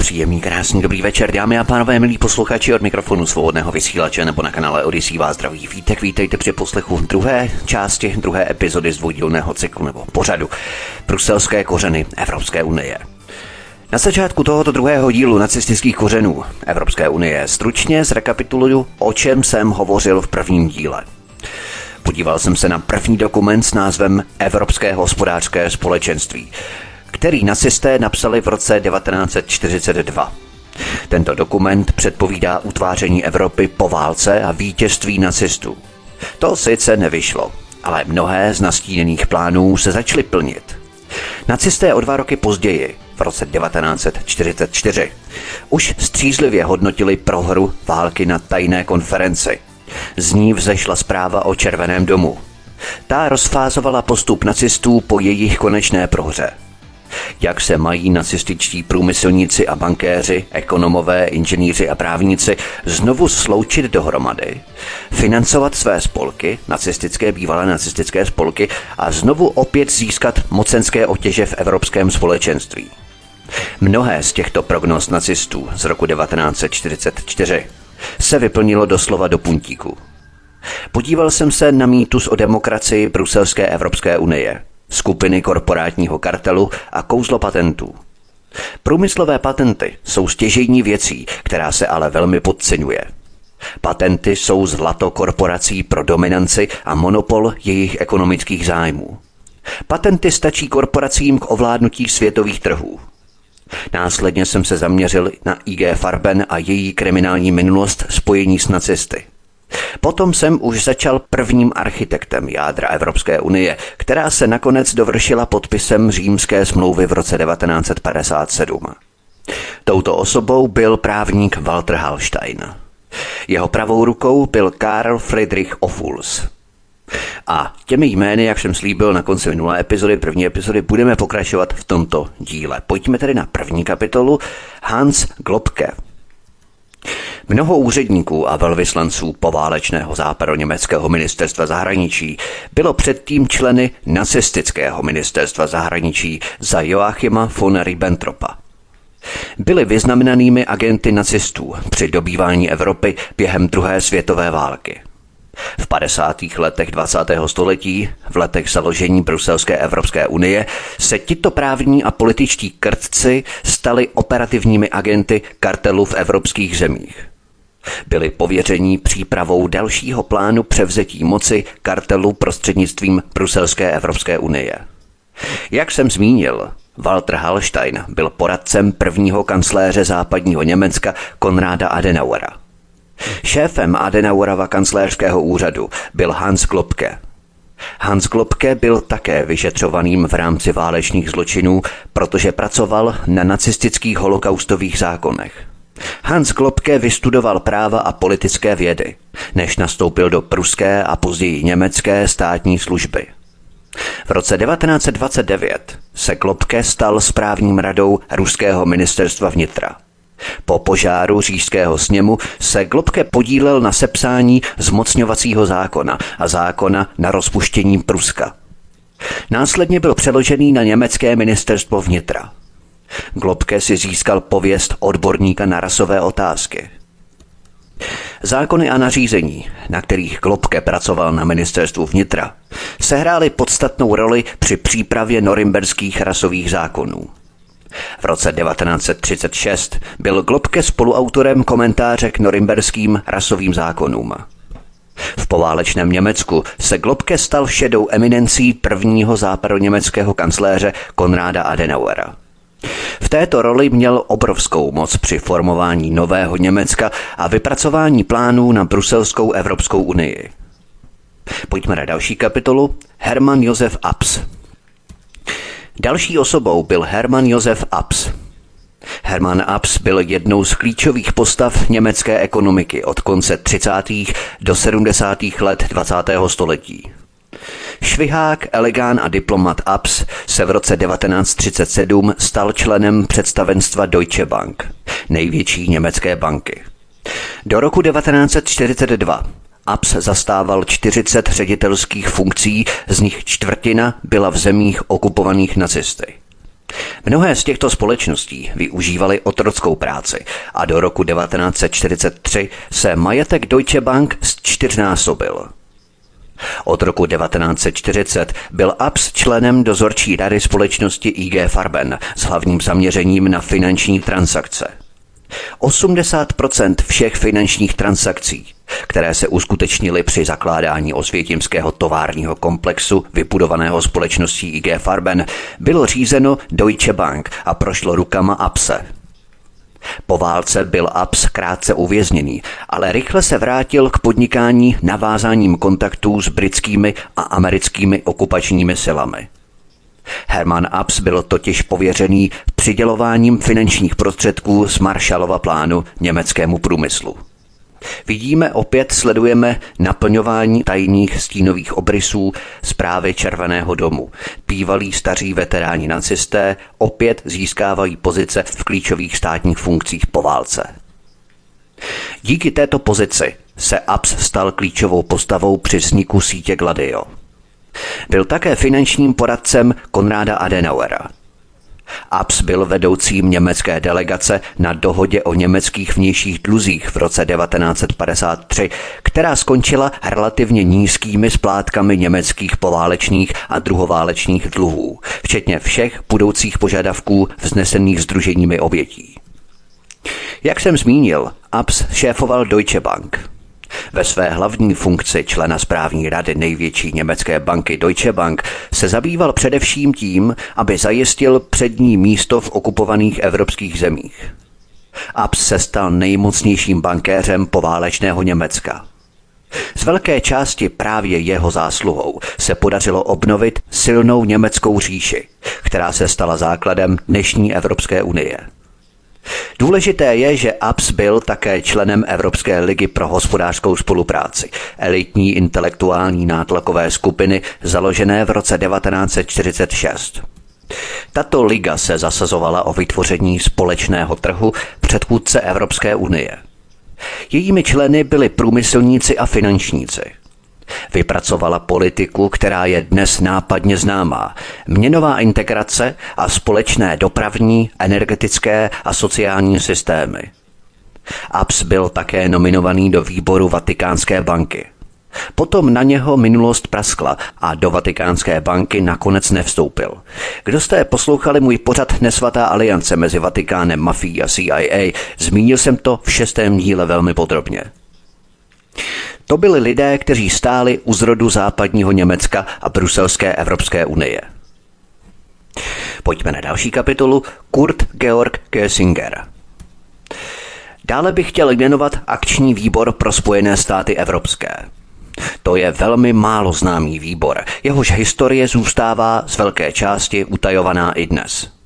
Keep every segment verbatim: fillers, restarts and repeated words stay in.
Příjemný, krásný, dobrý večer, dámy a pánové, milí posluchači, od mikrofonu svobodného vysílače nebo na kanále Odysea vás zdraví Vítek. Vítejte při poslechu druhé části, druhé epizody z dvoudílného cyklu nebo pořadu Bruselské kořeny Evropské unie. Na začátku tohoto druhého dílu nacistických kořenů Evropské unie stručně zrekapituluju, o čem jsem hovořil v prvním díle. Podíval jsem se na první dokument s názvem Evropské hospodářské společenství, který nacisté napsali v roce devatenáct set čtyřicet dva. Tento dokument předpovídá utváření Evropy po válce a vítězství nacistů. To sice nevyšlo, ale mnohé z nastíněných plánů se začaly plnit. Nacisté o dva roky později, v roce devatenáct set čtyřicet čtyři, už střízlivě hodnotili prohru války na tajné konferenci. Z ní vzešla zpráva o Červeném domu. Ta rozfázovala postup nacistů po jejich konečné prohře. Jak se mají nacističtí průmyslníci a bankéři, ekonomové, inženýři a právníci znovu sloučit dohromady, financovat své spolky, nacistické, bývalé nacistické spolky, a znovu opět získat mocenské otěže v evropském společenství. Mnohé z těchto prognóz nacistů z roku devatenáct set čtyřicet čtyři se vyplnilo doslova do puntíku. Podíval jsem se na mýtus o demokracii Bruselské Evropské unie, skupiny korporátního kartelu a kouzlo patentů. Průmyslové patenty jsou stěžejní věcí, která se ale velmi podceňuje. Patenty jsou zlato korporací pro dominanci a monopol jejich ekonomických zájmů. Patenty stačí korporacím k ovládnutí světových trhů. Následně jsem se zaměřil na I G Farben a její kriminální minulost spojení s nacisty. Potom jsem už začal prvním architektem jádra Evropské unie, která se nakonec dovršila podpisem Římské smlouvy v roce devatenáct set padesát sedm. Touto osobou byl právník Walter Hallstein. Jeho pravou rukou byl Karl Friedrich Ophuls. A těmi jmény, jak jsem slíbil na konci minulé epizody, první epizody, budeme pokračovat v tomto díle. Pojďme tedy na první kapitolu Hans Globke. Mnoho úředníků a velvyslanců poválečného západoněmeckého ministerstva zahraničí bylo předtím členy nacistického ministerstva zahraničí za Joachima von Ribbentropa. Byli vyznamenanými agenty nacistů při dobývání Evropy během druhé světové války. V padesátých letech dvacátého století, v letech založení Bruselské Evropské unie, se tito právní a političtí krtci stali operativními agenty kartelů v evropských zemích. Byli pověřeni přípravou dalšího plánu převzetí moci kartelu prostřednictvím Bruselské Evropské unie. Jak jsem zmínil, Walter Hallstein byl poradcem prvního kancléře západního Německa Konrada Adenauera. Šéfem Adenaurova kancléřského úřadu byl Hans Globke. Hans Globke byl také vyšetřovaným v rámci válečných zločinů, protože pracoval na nacistických holokaustových zákonech. Hans Globke vystudoval práva a politické vědy, než nastoupil do pruské a později německé státní služby. V roce devatenáct set dvacet devět se Globke stal správním radou ruského ministerstva vnitra. Po požáru Říšského sněmu se Globke podílel na sepsání zmocňovacího zákona a zákona na rozpuštění Pruska. Následně byl přeložený na německé ministerstvo vnitra. Globke si získal pověst odborníka na rasové otázky. Zákony a nařízení, na kterých Globke pracoval na ministerstvu vnitra, sehrály podstatnou roli při přípravě norimberských rasových zákonů. V roce devatenáct set třicet šest byl Globke spoluautorem komentáře k norimberským rasovým zákonům. V poválečném Německu se Globke stal šedou eminencí prvního západoněmeckého kancléře Konrada Adenauera. V této roli měl obrovskou moc při formování nového Německa a vypracování plánů na Bruselskou Evropskou unii. Pojďme na další kapitolu. Hermann Josef Abs. Další osobou byl Hermann Josef Abs. Hermann Abs byl jednou z klíčových postav německé ekonomiky od konce třicátých do sedmdesátých let dvacátého století. Švihák, elegán a diplomat Abs se v roce devatenáct třicet sedm stal členem představenstva Deutsche Bank, největší německé banky. Do roku devatenáct set čtyřicet dva Abs zastával čtyřicet ředitelských funkcí, z nich čtvrtina byla v zemích okupovaných nacisty. Mnohé z těchto společností využívaly otrockou práci a do roku devatenáct set čtyřicet tři se majetek Deutsche Bank zčtyřnásobil. Od roku devatenáct set čtyřicet byl Abs členem dozorčí rady společnosti I G Farben s hlavním zaměřením na finanční transakce. osmdesát procent všech finančních transakcí, které se uskutečnily při zakládání osvětimského továrního komplexu vybudovaného společností I G Farben, bylo řízeno Deutsche Bank a prošlo rukama Abse. Po válce byl Abs krátce uvězněný, ale rychle se vrátil k podnikání navázáním kontaktů s britskými a americkými okupačními silami. Hermann Abs byl totiž pověřený přidělováním finančních prostředků z Marshallova plánu německému průmyslu. Vidíme, opět sledujeme naplňování tajných stínových obrysů zprávy Červeného domu. Bývalí staří veteráni nacisté opět získávají pozice v klíčových státních funkcích po válce. Díky této pozici se Abs stal klíčovou postavou při vzniku sítě Gladio. Byl také finančním poradcem Konrada Adenauera. Abs byl vedoucím německé delegace na dohodě o německých vnějších dluzích v roce devatenáct set padesát tři, která skončila relativně nízkými splátkami německých poválečných a druhoválečných dluhů, včetně všech budoucích požadavků vznesených sdruženími obětí. Jak jsem zmínil, Abs šéfoval Deutsche Bank. Ve své hlavní funkci člena správní rady největší německé banky Deutsche Bank se zabýval především tím, aby zajistil přední místo v okupovaných evropských zemích. Abs se stal nejmocnějším bankéřem poválečného Německa. Z velké části právě jeho zásluhou se podařilo obnovit silnou německou říši, která se stala základem dnešní Evropské unie. Důležité je, že Abs byl také členem Evropské ligy pro hospodářskou spolupráci, elitní intelektuální nátlakové skupiny založené v roce devatenáct set čtyřicet šest. Tato liga se zasazovala o vytvoření společného trhu předchůdce Evropské unie. Jejími členy byli průmyslníci a finančníci. Vypracovala politiku, která je dnes nápadně známá, měnová integrace a společné dopravní, energetické a sociální systémy. Abs byl také nominovaný do výboru Vatikánské banky. Potom na něho minulost praskla a do Vatikánské banky nakonec nevstoupil. Kdo jste poslouchali můj pořad Nesvatá aliance mezi Vatikánem, mafií a C I A, zmínil jsem to v šestém díle velmi podrobně. To byli lidé, kteří stáli u zrodu západního Německa a bruselské Evropské unie. Pojďme na další kapitolu. Kurt Georg Kiesinger. Dále bych chtěl jmenovat akční výbor pro Spojené státy evropské. To je velmi málo známý výbor, jehož historie zůstává z velké části utajovaná i dnes.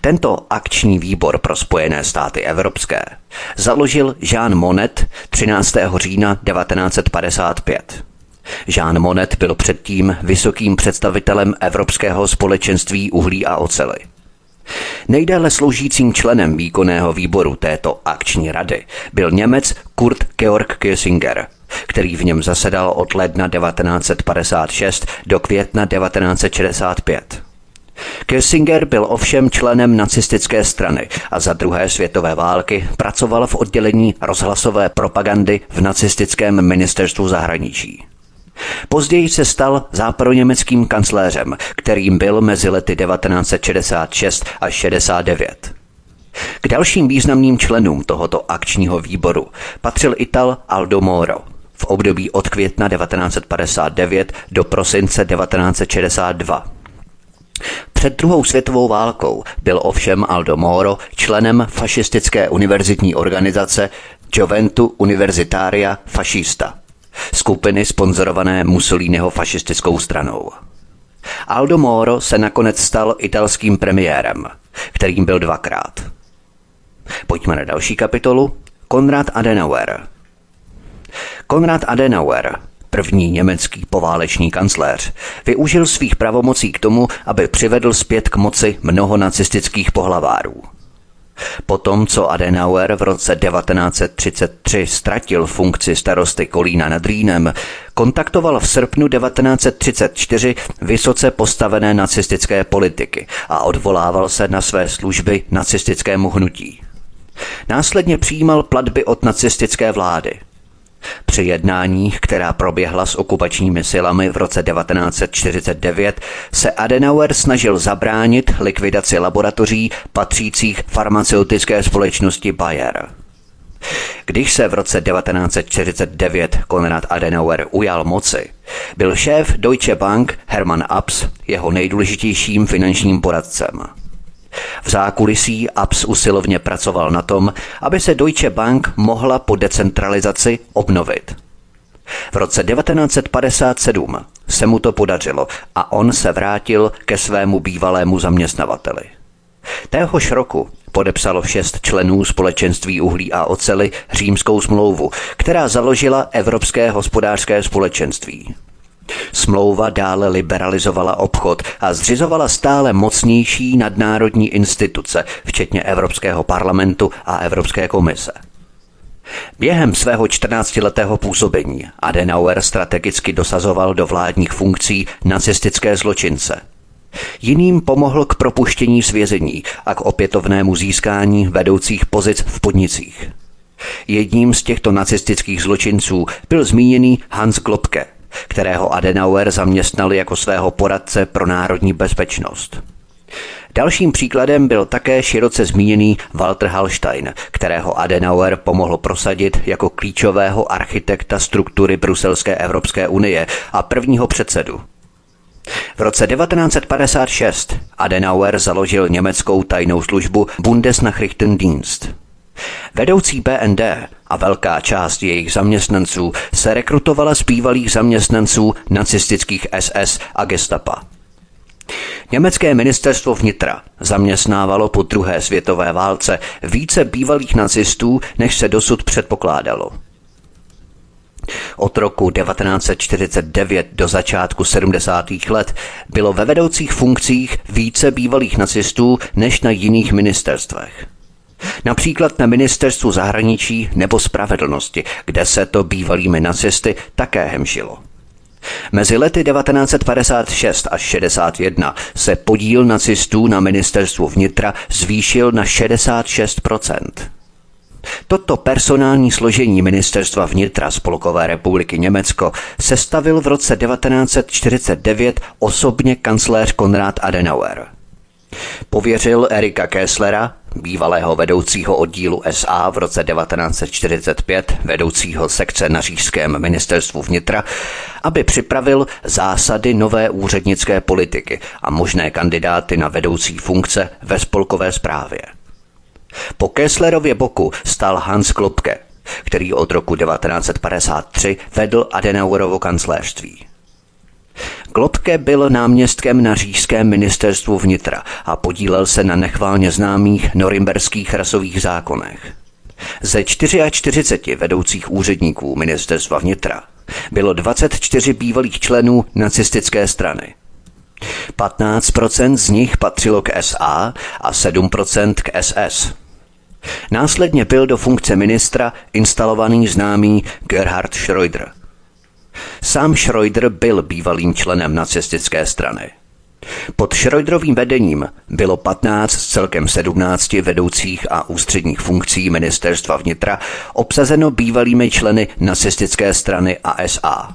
Tento akční výbor pro Spojené státy evropské založil Jean Monnet třináctého října devatenáct set padesát pět. Jean Monnet byl předtím vysokým představitelem Evropského společenství uhlí a oceli. Nejdéle sloužícím členem výkonného výboru této akční rady byl Němec Kurt Georg Kiesinger, který v něm zasedal od ledna devatenáct set padesát šest do května devatenáct set šedesát pět. Kiesinger byl ovšem členem nacistické strany a za druhé světové války pracoval v oddělení rozhlasové propagandy v nacistickém ministerstvu zahraničí. Později se stal západoněmeckým kancléřem, kterým byl mezi lety devatenáct set šedesát šest až šedesát devět. K dalším významným členům tohoto akčního výboru patřil Ital Aldo Moro v období od května devatenáct set padesát devět do prosince devatenáct set šedesát dva. Před druhou světovou válkou byl ovšem Aldo Moro členem fašistické univerzitní organizace Gioventù Universitaria Fascista, skupiny sponzorované Mussoliniho fašistickou stranou. Aldo Moro se nakonec stal italským premiérem, kterým byl dvakrát. Pojďme na další kapitolu. Konrad Adenauer. Konrad Adenauer první německý poválečný kancléř, využil svých pravomocí k tomu, aby přivedl zpět k moci mnoho nacistických pohlavárů. Potom, co Adenauer v roce devatenáct třicet tři ztratil funkci starosty Kolína nad Rýnem, kontaktoval v srpnu devatenáct třicet čtyři vysoce postavené nacistické politiky a odvolával se na své služby nacistickému hnutí. Následně přijímal platby od nacistické vlády. Při jednáních, která proběhla s okupačními silami v roce devatenáct čtyřicet devět, se Adenauer snažil zabránit likvidaci laboratoří patřících farmaceutické společnosti Bayer. Když se v roce devatenáct čtyřicet devět Konrad Adenauer ujal moci, byl šéf Deutsche Bank Hermann Abs jeho nejdůležitějším finančním poradcem. V zákulisí Abs usilovně pracoval na tom, aby se Deutsche Bank mohla po decentralizaci obnovit. V roce devatenáct padesát sedm se mu to podařilo a on se vrátil ke svému bývalému zaměstnavateli. Téhož roku podepsalo šest členů společenství uhlí a oceli Římskou smlouvu, která založila Evropské hospodářské společenství. Smlouva dále liberalizovala obchod a zřizovala stále mocnější nadnárodní instituce, včetně Evropského parlamentu a Evropské komise. Během svého čtrnáctiletého působení Adenauer strategicky dosazoval do vládních funkcí nacistické zločince. Jiným pomohl k propuštění z vězení a k opětovnému získání vedoucích pozic v podnicích. Jedním z těchto nacistických zločinců byl zmíněný Hans Globke, kterého Adenauer zaměstnal jako svého poradce pro národní bezpečnost. Dalším příkladem byl také široce zmíněný Walter Hallstein, kterého Adenauer pomohl prosadit jako klíčového architekta struktury Bruselské Evropské unie a prvního předsedu. V roce devatenáct padesát šest Adenauer založil německou tajnou službu Bundesnachrichtendienst. Vedoucí B N D a velká část jejich zaměstnanců se rekrutovala z bývalých zaměstnanců nacistických S S a Gestapa. Německé ministerstvo vnitra zaměstnávalo po druhé světové válce více bývalých nacistů, než se dosud předpokládalo. Od roku devatenáct čtyřicet devět do začátku sedmdesátých let bylo ve vedoucích funkcích více bývalých nacistů než na jiných ministerstvech. Například na ministerstvu zahraničí nebo spravedlnosti, kde se to bývalými nacisty také hemžilo. Mezi lety devatenáct padesát šest až šedesát jedna se podíl nacistů na ministerstvu vnitra zvýšil na šedesát šest procent. Toto personální složení ministerstva vnitra Spolkové republiky Německo sestavil v roce devatenáct čtyřicet devět osobně kancléř Konrad Adenauer. Pověřil Erika Kesslera, bývalého vedoucího oddílu S A v roce devatenáct čtyřicet pět, vedoucího sekce na říšském ministerstvu vnitra, aby připravil zásady nové úřednické politiky a možné kandidáty na vedoucí funkce ve spolkové správě. Po Kesslerově boku stál Hans Globke, který od roku devatenáct padesát tři vedl Adenauerovo kancléřství. Globke byl náměstkem na říšském ministerstvu vnitra a podílel se na nechválně známých norimberských rasových zákonech. Ze čtyřiačtyřiceti vedoucích úředníků ministerstva vnitra bylo dvacet čtyři bývalých členů nacistické strany. patnáct procent z nich patřilo k S A a sedm procent k S S. Následně byl do funkce ministra instalovaný známý Gerhard Schröder. Sám Schröder byl bývalým členem nacistické strany. Pod Schröderovým vedením bylo patnáct z celkem sedmnácti vedoucích a ústředních funkcí ministerstva vnitra obsazeno bývalými členy nacistické strany a S A.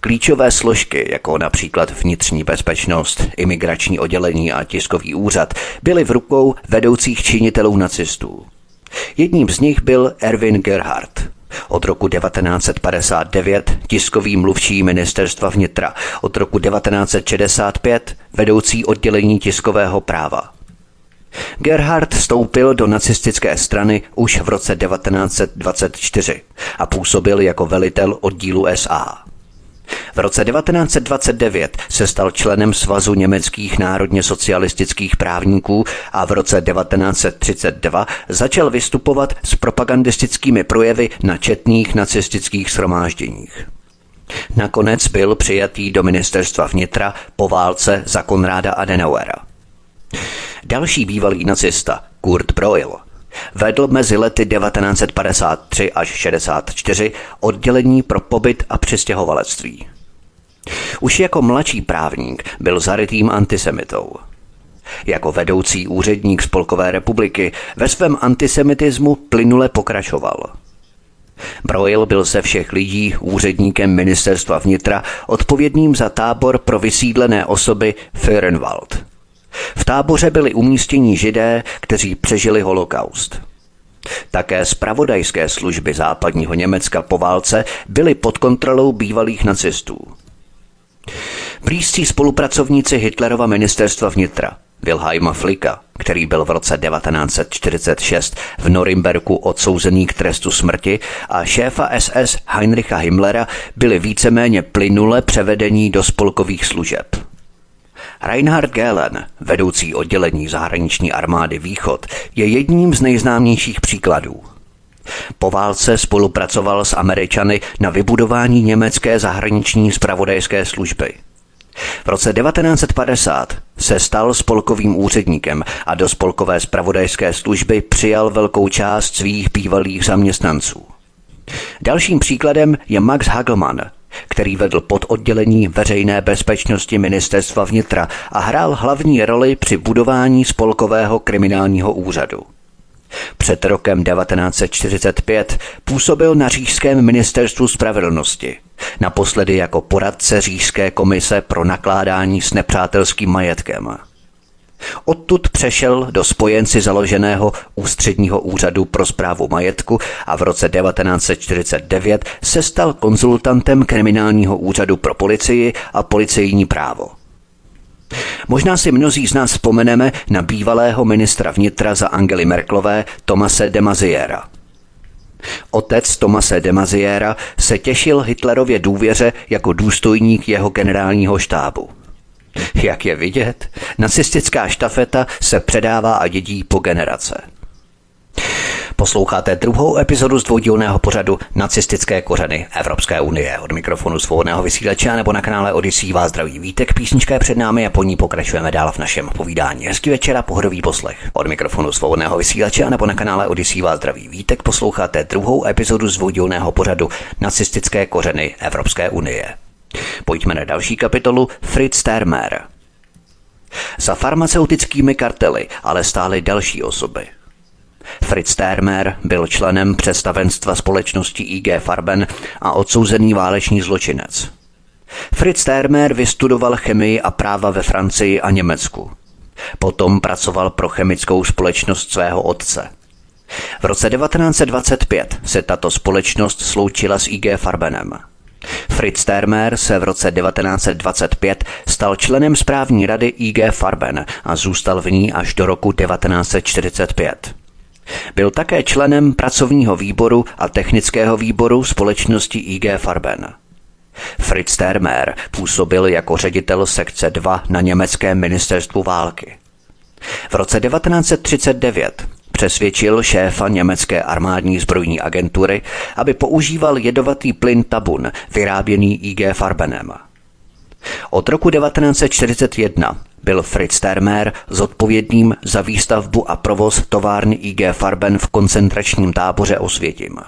Klíčové složky, jako například vnitřní bezpečnost, imigrační oddělení a tiskový úřad, byly v rukou vedoucích činitelů nacistů. Jedním z nich byl Erwin Gerhard, od roku devatenáct padesát devět tiskový mluvčí ministerstva vnitra, od roku devatenáct šedesát pět vedoucí oddělení tiskového práva. Gerhard vstoupil do nacistické strany už v roce devatenáct dvacet čtyři a působil jako velitel oddílu S A. V roce devatenáct dvacet devět se stal členem Svazu německých národně socialistických právníků a v roce devatenáct třicet dva začal vystupovat s propagandistickými projevy na četných nacistických shromážděních. Nakonec byl přijatý do ministerstva vnitra po válce za Konráda Adenauera. Další bývalý nacista, Kurt Breuil, vedl mezi lety devatenáct padesát tři až šedesát čtyři oddělení pro pobyt a přistěhovalectví. Už jako mladší právník byl zarytým antisemitou. Jako vedoucí úředník Spolkové republiky ve svém antisemitismu plynule pokračoval. Breuil byl ze všech lidí úředníkem ministerstva vnitra odpovědným za tábor pro vysídlené osoby Fürnwald. V táboře byli umístěni Židé, kteří přežili holokaust. Také zpravodajské služby západního Německa po válce byly pod kontrolou bývalých nacistů. Blízcí spolupracovníci Hitlerova ministerstva vnitra, Wilhelma Flicka, který byl v roce devatenáct čtyřicet šest v Norimberku odsouzený k trestu smrti, a šéfa S S Heinricha Himmlera, byli víceméně plynule převedení do spolkových služeb. Reinhard Gehlen, vedoucí oddělení zahraniční armády Východ, je jedním z nejznámějších příkladů. Po válce spolupracoval s Američany na vybudování německé zahraniční zpravodajské služby. V roce devatenáct padesát se stal spolkovým úředníkem a do spolkové zpravodajské služby přijal velkou část svých bývalých zaměstnanců. Dalším příkladem je Max Hagelmann, který vedl pododdělení veřejné bezpečnosti ministerstva vnitra a hrál hlavní roli při budování spolkového kriminálního úřadu. Před rokem devatenáct čtyřicet pět působil na říšském ministerstvu spravedlnosti, naposledy jako poradce říšské komise pro nakládání s nepřátelským majetkem. Odtud přešel do spojenci založeného Ústředního úřadu pro správu majetku a v roce devatenáct čtyřicet devět se stal konzultantem kriminálního úřadu pro policii a policejní právo. Možná si mnozí z nás vzpomeneme na bývalého ministra vnitra za Angely Merkelové Tomase de Maizièra. Otec Tomase de Maizièra se těšil Hitlerově důvěře jako důstojník jeho generálního štábu. Jak je vidět, nacistická štafeta se předává a dědí po generace. Posloucháte druhou epizodu z dvoudílného pořadu Nacistické kořeny Evropské unie. Od mikrofonu svobodného vysílače nebo na kanále Odysea vás zdraví Vítek, písnička je před námi a po ní pokračujeme dál v našem povídání. Hezký večer a pohodový poslech. Od mikrofonu svobodného vysílače nebo na kanále Odysea vás zdraví Vítek, posloucháte druhou epizodu z dvoudílného pořadu Nacistické kořeny Evropské unie. Pojďme na další kapitolu Fritz ter Meer. Za farmaceutickými kartely ale stály další osoby. Fritz ter Meer byl členem představenstva společnosti I G Farben a odsouzený válečný zločinec. Fritz ter Meer vystudoval chemii a práva ve Francii a Německu. Potom pracoval pro chemickou společnost svého otce. V roce devatenáct dvacet pět se tato společnost sloučila s I G Farbenem. Fritz ter Meer se v roce devatenáct dvacet pět stal členem správní rady I G Farben a zůstal v ní až do roku devatenáct čtyřicet pět. Byl také členem pracovního výboru a technického výboru společnosti I G Farben. Fritz ter Meer působil jako ředitel sekce dva na německém ministerstvu války. V roce devatenáct třicet devět přesvědčil šéfa německé armádní zbrojní agentury, aby používal jedovatý plyn tabun, vyráběný I G Farbenem. Od roku devatenáct čtyřicet jedna byl Fritz ter Meer zodpovědným za výstavbu a provoz továrny I G Farben v koncentračním táboře Osvětim.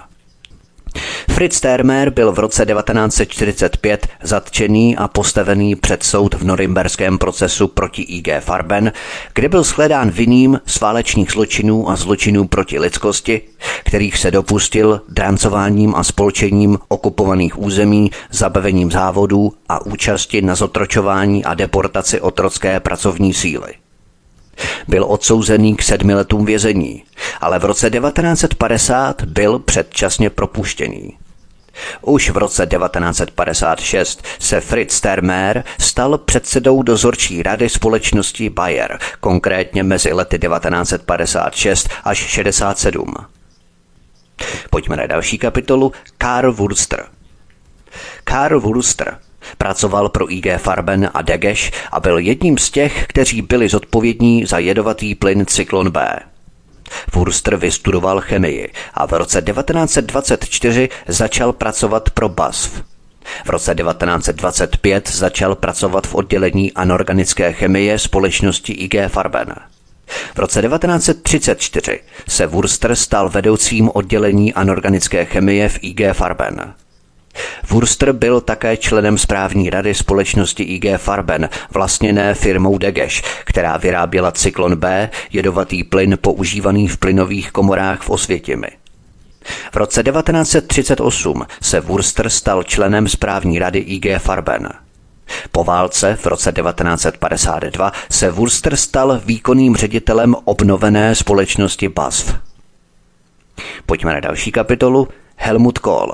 Fritz ter Meer byl v roce devatenáct čtyřicet pět zatčený a postavený před soud v norimberském procesu proti I G Farben, kde byl shledán vinným z válečných zločinů a zločinů proti lidskosti, kterých se dopustil drancováním a spolčením okupovaných území, zabavením závodů a účasti na zotročování a deportaci otrocké pracovní síly. Byl odsouzený k sedmi letům vězení, ale v roce devatenáct padesát byl předčasně propuštěný. Už v roce devatenáct padesát šest se Fritz ter Meer stal předsedou dozorčí rady společnosti Bayer, konkrétně mezi lety devatenáct padesát šest až šedesát sedm. Pojďme na další kapitolu Carl Wurster. Carl Wurster pracoval pro I G Farben a Degeš a byl jedním z těch, kteří byli zodpovědní za jedovatý plyn Cyklon B. Wurster vystudoval chemii a v roce devatenáct dvacet čtyři začal pracovat pro B A S F, V roce devatenáct set dvacet pět začal pracovat v oddělení anorganické chemie společnosti I G Farben. V roce devatenáct set třicet čtyři se Wurster stal vedoucím oddělení anorganické chemie v I G Farben. Wurster byl také členem správní rady společnosti I G Farben, vlastněné firmou Degeš, která vyráběla cyklon B, jedovatý plyn používaný v plynových komorách v Osvětimi. V roce devatenáct set třicet osm se Wurster stal členem správní rady I G Farben. Po válce v roce devatenáct set padesát dva se Wurster stal výkonným ředitelem obnovené společnosti B A S F. Pojďme na další kapitolu. Helmut Kohl.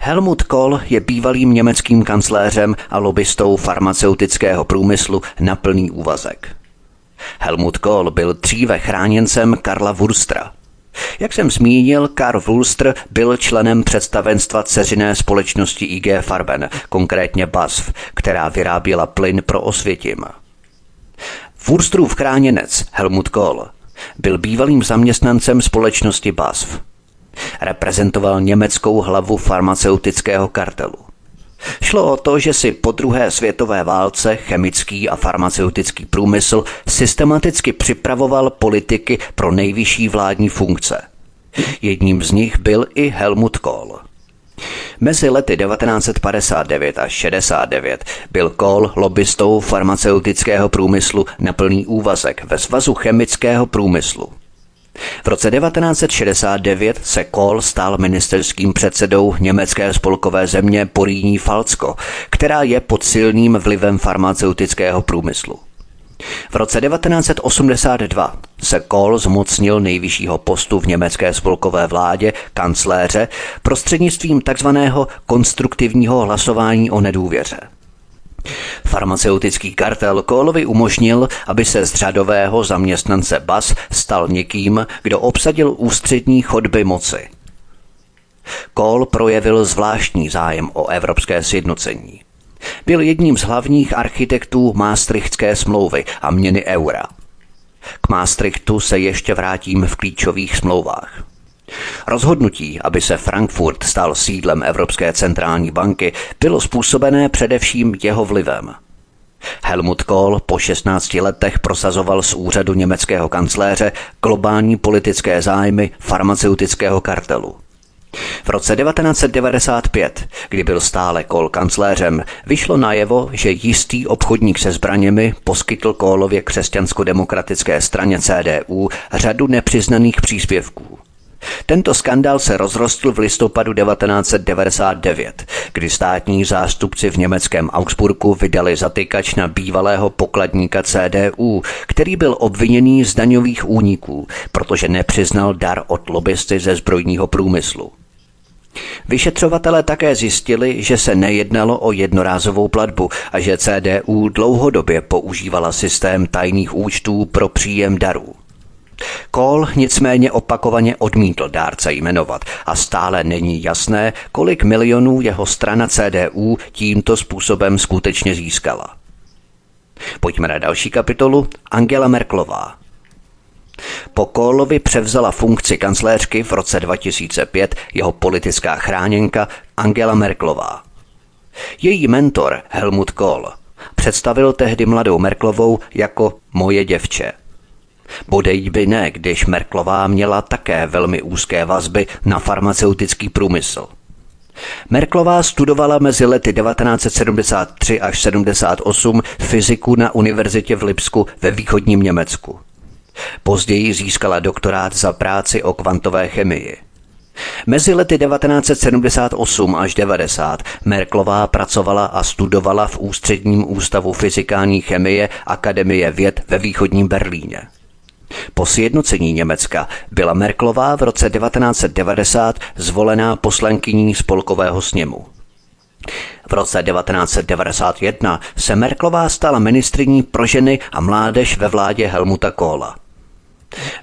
Helmut Kohl je bývalým německým kancléřem a lobbystou farmaceutického průmyslu na plný úvazek. Helmut Kohl byl dříve chráněncem Karla Wurstra. Jak jsem zmínil, Karl Wurster byl členem představenstva dceřiné společnosti I G Farben, konkrétně B A S F, která vyráběla plyn pro Osvětim. Wurstrův chráněnec Helmut Kohl byl bývalým zaměstnancem společnosti B A S F. Reprezentoval německou hlavu farmaceutického kartelu. Šlo o to, že si po druhé světové válce chemický a farmaceutický průmysl systematicky připravoval politiky pro nejvyšší vládní funkce. Jedním z nich byl i Helmut Kohl. Mezi lety devatenáct set padesát devět až šedesát devět byl Kohl lobbystou farmaceutického průmyslu na plný úvazek ve Svazu chemického průmyslu. V roce devatenáct set šedesát devět se Kohl stal ministerským předsedou německé spolkové země Porýní Falcko, která je pod silným vlivem farmaceutického průmyslu. V roce devatenáct set osmdesát dva se Kohl zmocnil nejvyššího postu v německé spolkové vládě, kancléře, prostřednictvím tzv. Konstruktivního hlasování o nedůvěře. Farmaceutický kartel Kohlovi umožnil, aby se z řadového zaměstnance B A S stal někým, kdo obsadil ústřední chodby moci. Kohl projevil zvláštní zájem o evropské sjednocení. Byl jedním z hlavních architektů Maastrichtské smlouvy a měny eura. K Maastrichtu se ještě vrátím v klíčových smlouvách. Rozhodnutí, aby se Frankfurt stal sídlem Evropské centrální banky, bylo způsobené především jeho vlivem. Helmut Kohl po šestnácti letech prosazoval z úřadu německého kancléře globální politické zájmy farmaceutického kartelu. V roce devatenáct set devadesát pět, kdy byl stále Kohl kancléřem, vyšlo najevo, že jistý obchodník se zbraněmi poskytl Kohlově křesťansko-demokratické straně C D U řadu nepřiznaných příspěvků. Tento skandál se rozrostl v listopadu devatenáct set devadesát devět, kdy státní zástupci v německém Augsburgu vydali zatykač na bývalého pokladníka C D U, který byl obviněný z daňových úniků, protože nepřiznal dar od lobbysty ze zbrojního průmyslu. Vyšetřovatelé také zjistili, že se nejednalo o jednorázovou platbu a že C D U dlouhodobě používala systém tajných účtů pro příjem darů. Kohl nicméně opakovaně odmítl dárce jmenovat a stále není jasné, kolik milionů jeho strana C D U tímto způsobem skutečně získala. Pojďme na další kapitolu. Angela Merkelová. Po Kohlovi převzala funkci kancléřky v roce dva tisíce pět jeho politická chráněnka Angela Merkelová. Její mentor Helmut Kohl představil tehdy mladou Merkelovou jako moje děvče. Bodej by ne, když Merkelová měla také velmi úzké vazby na farmaceutický průmysl. Merkelová studovala mezi lety devatenáct set sedmdesát tři až sedmdesát osm fyziku na univerzitě v Lipsku ve východním Německu. Později získala doktorát za práci o kvantové chemii. Mezi lety devatenáct set sedmdesát osm až devadesát Merkelová pracovala a studovala v Ústředním ústavu fyzikální chemie Akademie věd ve východním Berlíně. Po sjednocení Německa byla Merkelová v roce devatenáct set devadesát zvolená poslankyní spolkového sněmu. V roce devatenáct set devadesát jedna se Merkelová stala ministryní pro ženy a mládež ve vládě Helmuta Kohla.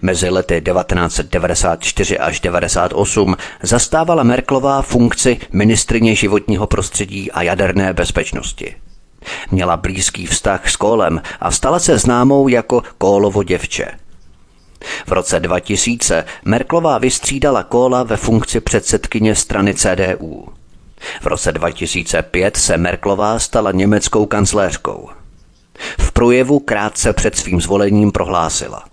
Mezi lety devatenáct set devadesát čtyři až devadesát osm zastávala Merkelová funkci ministryně životního prostředí a jaderné bezpečnosti. Měla blízký vztah s Kohlem a stala se známou jako Kohlovo děvče. V roce dva tisíce Merkelová vystřídala Kohla ve funkci předsedkyně strany C D U. V roce dva tisíce pět se Merkelová stala německou kancléřkou. V projevu krátce před svým zvolením prohlásila: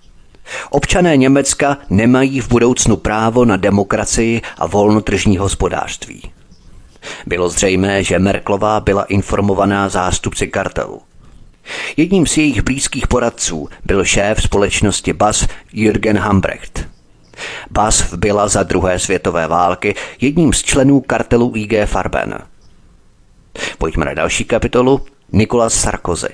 občané Německa nemají v budoucnu právo na demokracii a volnotržní hospodářství. Bylo zřejmé, že Merkelová byla informovaná zástupci kartelu. Jedním z jejich blízkých poradců byl šéf společnosti B A S F Jürgen Hambrecht. B A S F byla za druhé světové války jedním z členů kartelu I G Farben. Pojďme na další kapitolu. Nicolas Sarkozy.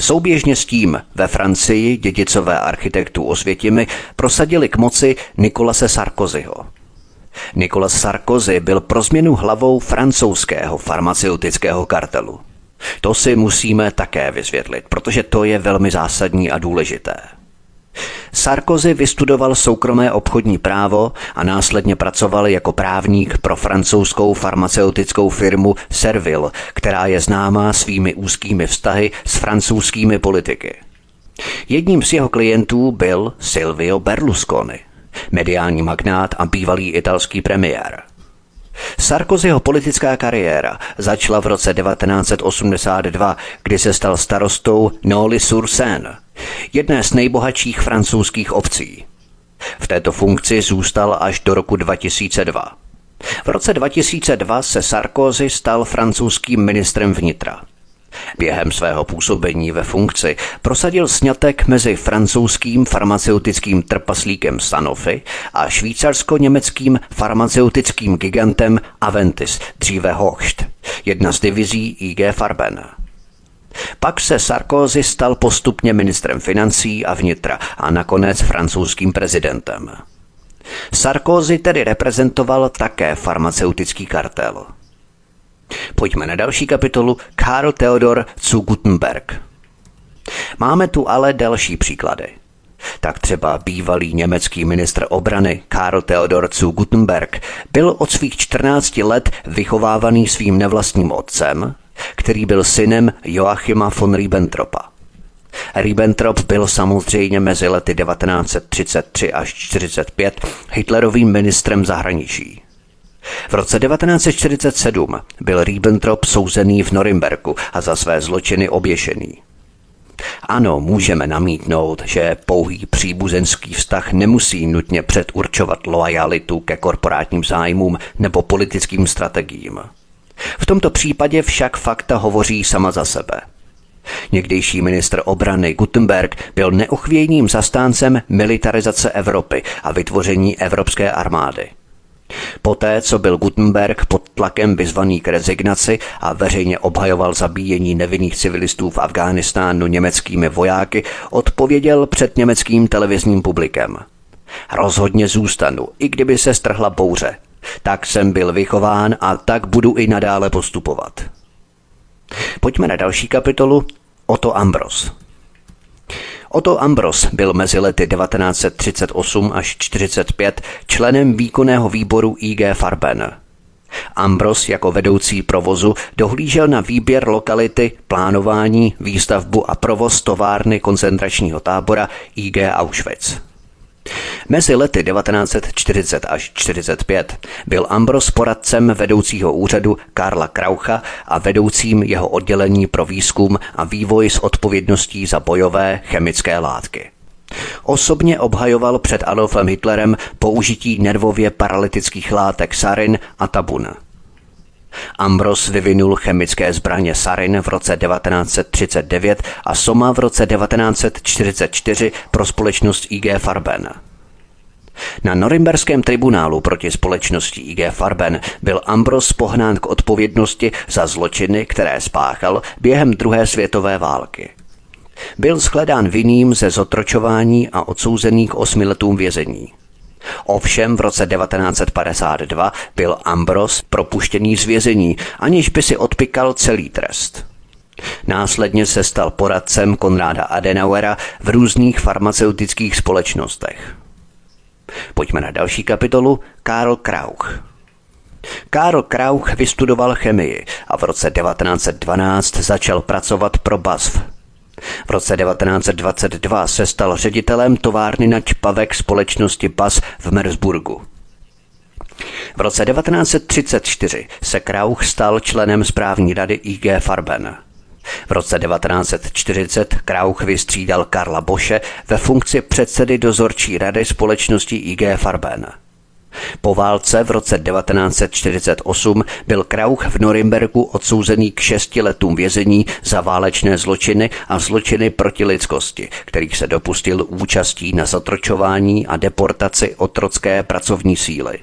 Souběžně s tím ve Francii dědicové architektů Osvětimi prosadili k moci Nicolase Sarkozyho. Nicolas Sarkozy byl pro změnu hlavou francouzského farmaceutického kartelu. To si musíme také vysvětlit, protože to je velmi zásadní a důležité. Sarkozy vystudoval soukromé obchodní právo a následně pracoval jako právník pro francouzskou farmaceutickou firmu Servil, která je známá svými úzkými vztahy s francouzskými politiky. Jedním z jeho klientů byl Silvio Berlusconi, mediální magnát a bývalý italský premiér. Sarkozyho politická kariéra začala v roce devatenáct set osmdesát dva, kdy se stal starostou Neuilly-sur-Seine, jedné z nejbohatších francouzských obcí. V této funkci zůstal až do roku dva tisíce dva. V roce dva tisíce dva se Sarkozy stal francouzským ministrem vnitra. Během svého působení ve funkci prosadil sňatek mezi francouzským farmaceutickým trpaslíkem Sanofi a švýcarsko-německým farmaceutickým gigantem Aventis, dříve Hocht, jedna z divizí I G Farben. Pak se Sarkozy stal postupně ministrem financí a vnitra a nakonec francouzským prezidentem. Sarkozy tedy reprezentoval také farmaceutický kartel. Pojďme na další kapitolu. Karl Theodor zu Guttenberg. Máme tu ale další příklady. Tak třeba bývalý německý ministr obrany Karl Theodor zu Guttenberg byl od svých čtrnácti let vychovávaný svým nevlastním otcem, který byl synem Joachima von Ribbentropa. Ribbentrop byl samozřejmě mezi lety devatenáct set třicet tři až čtyřicet pět Hitlerovým ministrem zahraničí. V roce devatenáct set čtyřicet sedm byl Ribbentrop souzený v Norimberku a za své zločiny oběšený. Ano, můžeme namítnout, že pouhý příbuzenský vztah nemusí nutně předurčovat loajalitu ke korporátním zájmům nebo politickým strategiím. V tomto případě však fakta hovoří sama za sebe. Někdejší ministr obrany Guttenberg byl neochvějným zastáncem militarizace Evropy a vytvoření evropské armády. Poté, co byl Guttenberg pod tlakem vyzvaný k rezignaci a veřejně obhajoval zabíjení nevinných civilistů v Afghánistánu německými vojáky, odpověděl před německým televizním publikem: rozhodně zůstanu, i kdyby se strhla bouře. Tak jsem byl vychován a tak budu i nadále postupovat. Pojďme na další kapitolu. Otto Ambros. Otto Ambros byl mezi lety devatenáct set třicet osm až čtyřicet pět členem výkonného výboru I G Farben. Ambros jako vedoucí provozu dohlížel na výběr lokality, plánování, výstavbu a provoz továrny koncentračního tábora I G Auschwitz. Mezi lety devatenáct set čtyřicet až čtyřicet pět byl Ambros poradcem vedoucího úřadu Karla Kraucha a vedoucím jeho oddělení pro výzkum a vývoj s odpovědností za bojové chemické látky. Osobně obhajoval před Adolfem Hitlerem použití nervově paralytických látek Sarin a Tabun. Ambros vyvinul chemické zbraně Sarin v roce devatenáct set třicet devět a Soma v roce devatenáct set čtyřicet čtyři pro společnost I G Farben. Na norimberském tribunálu proti společnosti I G Farben byl Ambros pohnán k odpovědnosti za zločiny, které spáchal během druhé světové války. Byl shledán vinným ze zotročování a odsouzený k osmi letům vězení. Ovšem v roce devatenáct set padesát dva byl Ambros propuštěný z vězení, aniž by si odpykal celý trest. Následně se stal poradcem Konráda Adenauera v různých farmaceutických společnostech. Pojďme na další kapitolu. Karl Krauch. Karl Krauch vystudoval chemii a v roce devatenáct set dvanáct začal pracovat pro B A S F. V roce devatenáct set dvacet dva se stal ředitelem továrny na čpavek společnosti B A S F v Merzburgu. V roce devatenáct set třicet čtyři se Krauch stal členem správní rady I G Farben. V roce devatenáct set čtyřicet Krauch vystřídal Karla Boše ve funkci předsedy dozorčí rady společnosti I G Farben. Po válce v roce devatenáct set čtyřicet osm byl Krauch v Norimberku odsouzený k šesti letům vězení za válečné zločiny a zločiny proti lidskosti, kterých se dopustil účastí na zatročování a deportaci otrocké pracovní síly.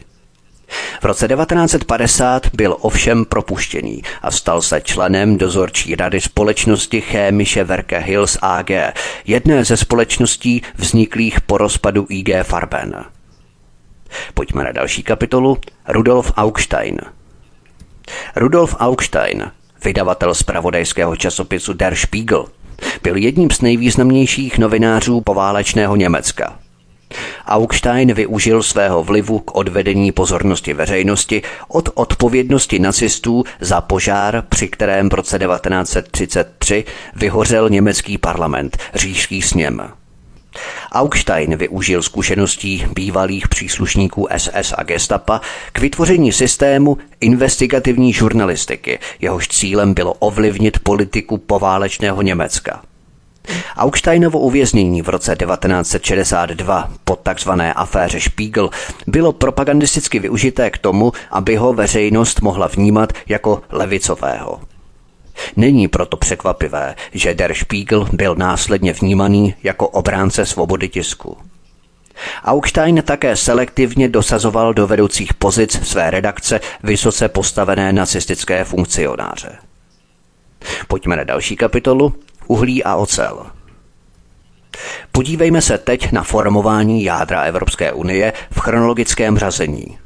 V roce devatenáct set padesát byl ovšem propuštěný a stal se členem dozorčí rady společnosti Chemische Werke Hills A G, jedné ze společností vzniklých po rozpadu I G Farben. Pojďme na další kapitolu. Rudolf Augstein. Rudolf Augstein, vydavatel zpravodajského časopisu Der Spiegel, byl jedním z nejvýznamnějších novinářů poválečného Německa. Augstein využil svého vlivu k odvedení pozornosti veřejnosti od odpovědnosti nacistů za požár, při kterém v roce devatenáct set třicet tři vyhořel německý parlament, říšský sněm. Augstein využil zkušeností bývalých příslušníků S S a Gestapa k vytvoření systému investigativní žurnalistiky, jehož cílem bylo ovlivnit politiku poválečného Německa. Augsteinovo uvěznění v roce devatenáct set šedesát dva po tzv. Aféře Spiegel bylo propagandisticky využité k tomu, aby ho veřejnost mohla vnímat jako levicového. Není proto překvapivé, že Der Spiegel byl následně vnímaný jako obránce svobody tisku. Augstein také selektivně dosazoval do vedoucích pozic své redakce vysoce postavené nacistické funkcionáře. Pojďme na další kapitolu. Uhlí a ocel. Podívejme se teď na formování jádra Evropské unie v chronologickém řazení.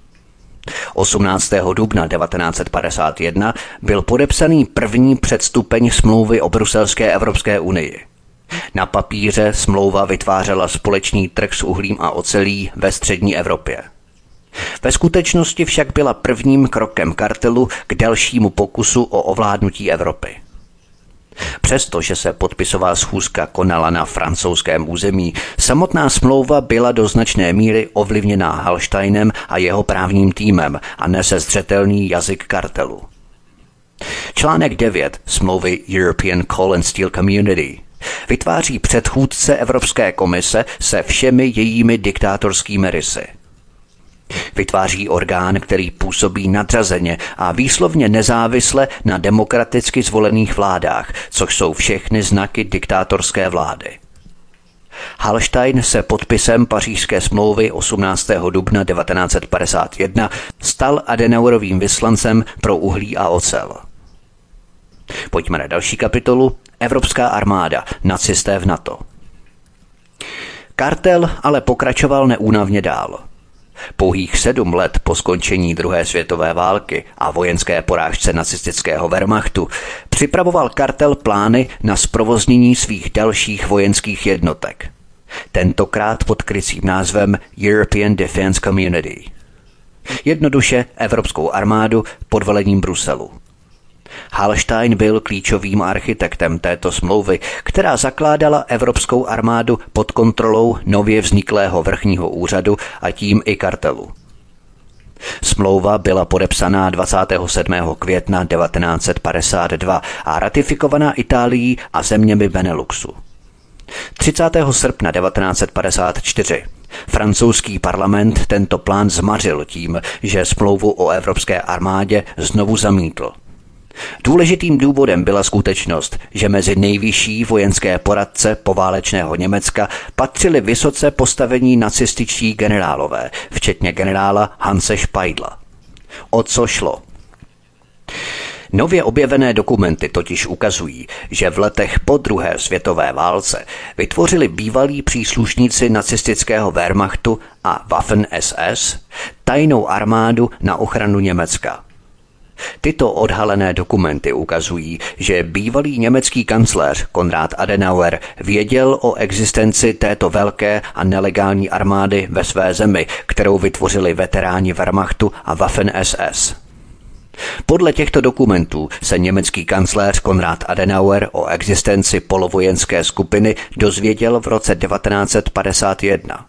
osmnáctého dubna devatenáct set padesát jedna byl podepsaný první předstupeň smlouvy o Bruselské Evropské unii. Na papíře smlouva vytvářela společný trh s uhlím a ocelí ve střední Evropě. Ve skutečnosti však byla prvním krokem kartelu k dalšímu pokusu o ovládnutí Evropy. Přestože se podpisová schůzka konala na francouzském území, samotná smlouva byla do značné míry ovlivněná Hallsteinem a jeho právním týmem a nese zřetelný jazyk kartelu. Článek devět smlouvy European Coal and Steel Community vytváří předchůdce Evropské komise se všemi jejími diktátorskými rysy. Vytváří orgán, který působí nadřazeně a výslovně nezávisle na demokraticky zvolených vládách, což jsou všechny znaky diktátorské vlády. Hallstein se podpisem Pařížské smlouvy osmnáctého dubna devatenáct set padesát jedna stal Adenauerovým vyslancem pro uhlí a ocel. Pojďme na další kapitolu. Evropská armáda, nacisté v NATO. Kartel ale pokračoval neúnavně dál. Pouhých sedm let po skončení druhé světové války a vojenské porážce nacistického Wehrmachtu připravoval kartel plány na zprovoznění svých dalších vojenských jednotek. Tentokrát pod krycím názvem European Defense Community. Jednoduše Evropskou armádu pod velením Bruselu. Hallstein byl klíčovým architektem této smlouvy, která zakládala Evropskou armádu pod kontrolou nově vzniklého vrchního úřadu a tím i kartelu. Smlouva byla podepsaná dvacátého sedmého května devatenáct set padesát dva a ratifikovaná Itálií a zeměmi Beneluxu. třicátého srpna devatenáct set padesát čtyři francouzský parlament tento plán zmařil tím, že smlouvu o Evropské armádě znovu zamítl. Důležitým důvodem byla skutečnost, že mezi nejvyšší vojenské poradce poválečného Německa patřili vysoce postavení nacističtí generálové, včetně generála Hanse Speidla. O co šlo? Nově objevené dokumenty totiž ukazují, že v letech po druhé světové válce vytvořili bývalí příslušníci nacistického Wehrmachtu a Waffen S S tajnou armádu na ochranu Německa. Tyto odhalené dokumenty ukazují, že bývalý německý kancléř Konrad Adenauer věděl o existenci této velké a nelegální armády ve své zemi, kterou vytvořili veteráni Wehrmachtu a Waffen S S. Podle těchto dokumentů se německý kancléř Konrad Adenauer o existenci polovojenské skupiny dozvěděl v roce devatenáct set padesát jedna.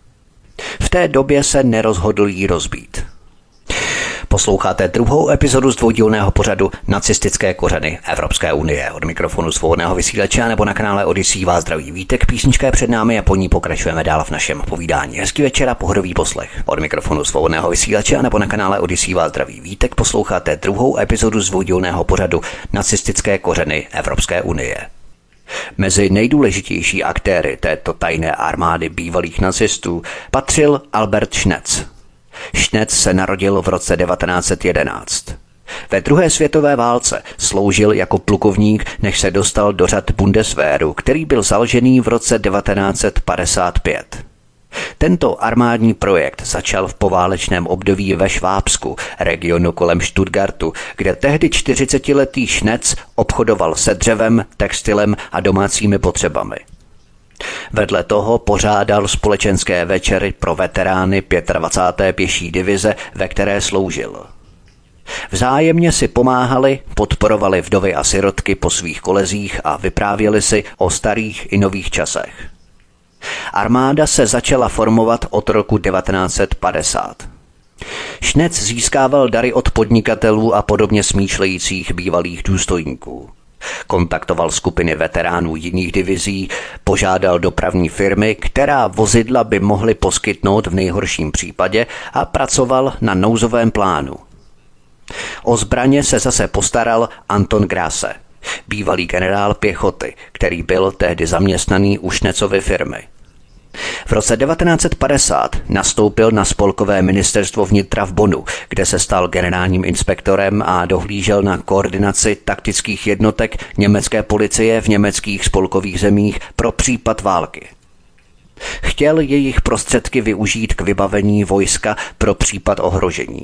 V té době se nerozhodl jí rozbít. Posloucháte druhou epizodu z dvoudílného pořadu Nacistické kořeny Evropské unie. Od mikrofonu svobodného vysílače nebo na kanále Odysea vás zdraví Vítek, písnička je před námi a po ní pokračujeme dál v našem povídání. Hezký večer a pohodový poslech. Od mikrofonu svobodného vysílače nebo na kanále Odysea vás zdraví Vítek, posloucháte druhou epizodu z dvoudílného pořadu Nacistické kořeny Evropské unie. Mezi nejdůležitější aktéry této tajné armády bývalých nacistů patřil Albert Schnez. Schnez se narodil v roce devatenáct set jedenáct. Ve druhé světové válce sloužil jako plukovník, než se dostal do řad Bundeswehru, který byl založený v roce devatenáct set padesát pět. Tento armádní projekt začal v poválečném období ve Švábsku, regionu kolem Stuttgartu, kde tehdy čtyřicetiletý Schnez obchodoval se dřevem, textilem a domácími potřebami. Vedle toho pořádal společenské večery pro veterány dvacáté páté pěší divize, ve které sloužil. Vzájemně si pomáhali, podporovali vdovy a sirotky po svých kolezích a vyprávěli si o starých i nových časech. Armáda se začala formovat od roku devatenáct set padesát. Schnez získával dary od podnikatelů a podobně smýšlejících bývalých důstojníků. Kontaktoval skupiny veteránů jiných divizí, požádal dopravní firmy, která vozidla by mohly poskytnout v nejhorším případě, a pracoval na nouzovém plánu. O zbraně se zase postaral Anton Grasse, bývalý generál pěchoty, který byl tehdy zaměstnaný u Schnezovy firmy. V roce devatenáct set padesát nastoupil na spolkové ministerstvo vnitra v Bonnu, kde se stal generálním inspektorem a dohlížel na koordinaci taktických jednotek německé policie v německých spolkových zemích pro případ války. Chtěl jejich prostředky využít k vybavení vojska pro případ ohrožení.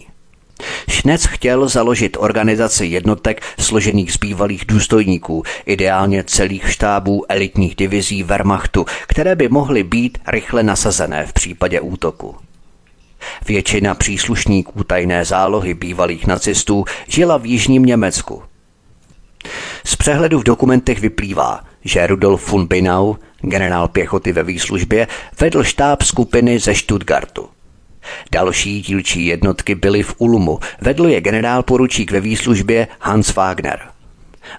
Schnez chtěl založit organizaci jednotek složených z bývalých důstojníků, ideálně celých štábů elitních divizí Wehrmachtu, které by mohly být rychle nasazené v případě útoku. Většina příslušníků tajné zálohy bývalých nacistů žila v jižním Německu. Z přehledu v dokumentech vyplývá, že Rudolf von Binau, generál pěchoty ve výslužbě, vedl štáb skupiny ze Stuttgartu. Další dílčí jednotky byly v Ulumu, vedl je generál poručík ve výslužbě Hans Wagner.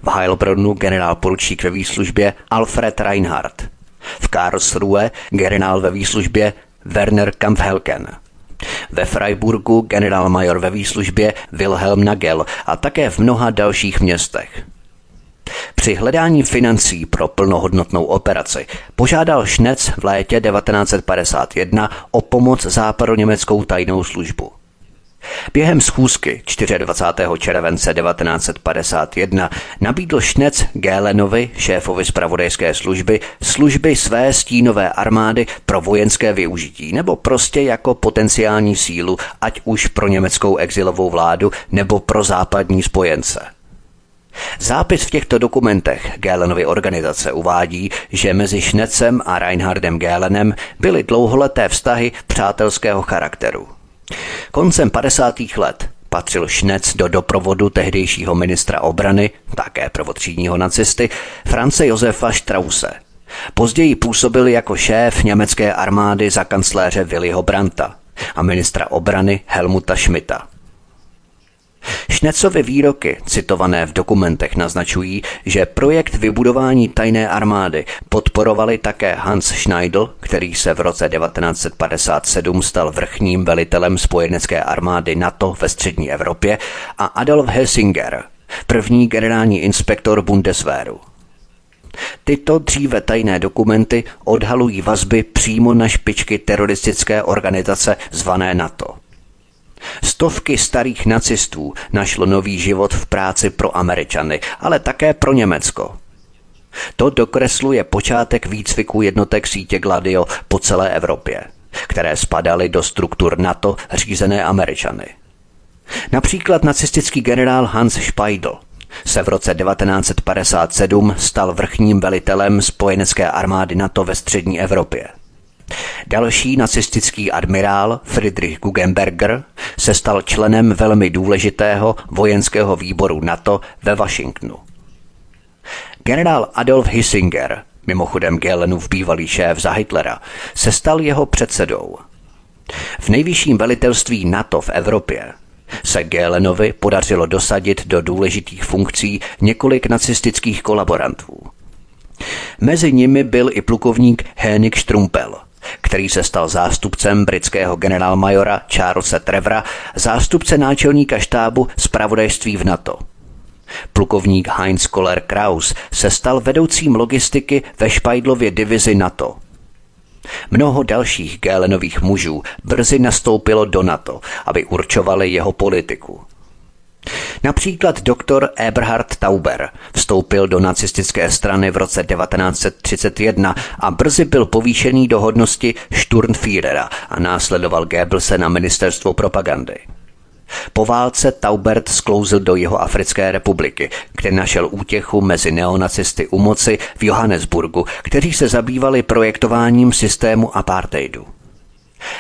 V Heilbronu generál poručík ve výslužbě Alfred Reinhardt. V Karlsruhe generál ve výslužbě Werner Kampfhelken. Ve Freiburgu generálmajor ve výslužbě Wilhelm Nagel a také v mnoha dalších městech. Při hledání financí pro plnohodnotnou operaci požádal Schnez v létě devatenáct set padesát jedna o pomoc západoněmeckou tajnou službu. Během schůzky dvacátého čtvrtého července devatenáct set padesát jedna nabídl Schnez Gehlenovi, šéfovi zpravodajské služby, služby své stínové armády pro vojenské využití nebo prostě jako potenciální sílu, ať už pro německou exilovou vládu nebo pro západní spojence. Zápis v těchto dokumentech Gehlenovy organizace uvádí, že mezi Schnezem a Reinhardem Gehlenem byly dlouholeté vztahy přátelského charakteru. Koncem padesátých let patřil Schnez do doprovodu tehdejšího ministra obrany, také prvotřídního nacisty, Franze Josefa Strausse. Později působil jako šéf německé armády za kancléře Williho Brandta a ministra obrany Helmuta Schmidta. Schnezovy výroky, citované v dokumentech, naznačují, že projekt vybudování tajné armády podporovali také Hans Schneidl, který se v roce devatenáct set padesát sedm stal vrchním velitelem spojenecké armády NATO ve střední Evropě, a Adolf Hessinger, první generální inspektor Bundeswehru. Tyto dříve tajné dokumenty odhalují vazby přímo na špičky teroristické organizace zvané NATO. Stovky starých nacistů našlo nový život v práci pro Američany, ale také pro Německo. To dokresluje počátek výcviku jednotek sítě Gladio po celé Evropě, které spadaly do struktur NATO řízené Američany. Například nacistický generál Hans Speidel se v roce devatenáct set padesát sedm stal vrchním velitelem spojenecké armády NATO ve střední Evropě. Další nacistický admirál Friedrich Guggenberger se stal členem velmi důležitého vojenského výboru NATO ve Washingtonu. Generál Adolf Hissinger, mimochodem Gehlenův bývalý šéf za Hitlera, se stal jeho předsedou. V nejvyšším velitelství NATO v Evropě se Gehlenovi podařilo dosadit do důležitých funkcí několik nacistických kolaborantů. Mezi nimi byl i plukovník Henning Strumpel, který se stal zástupcem britského generálmajora Charlesa Trevora, zástupce náčelníka štábu zpravodajství v NATO. Plukovník Heinz Kohler Kraus se stal vedoucím logistiky ve Špajdlově divizi NATO. Mnoho dalších Gehlenových mužů brzy nastoupilo do NATO, aby určovali jeho politiku. Například doktor Eberhard Tauber vstoupil do nacistické strany v roce devatenáct set třicet jedna a brzy byl povýšený do hodnosti Sturmführera a následoval Goebbelse na ministerstvo propagandy. Po válce Taubert sklouzl do Jihoafrické republiky, kde našel útěchu mezi neonacisty u moci v Johannesburgu, kteří se zabývali projektováním systému apartheidu.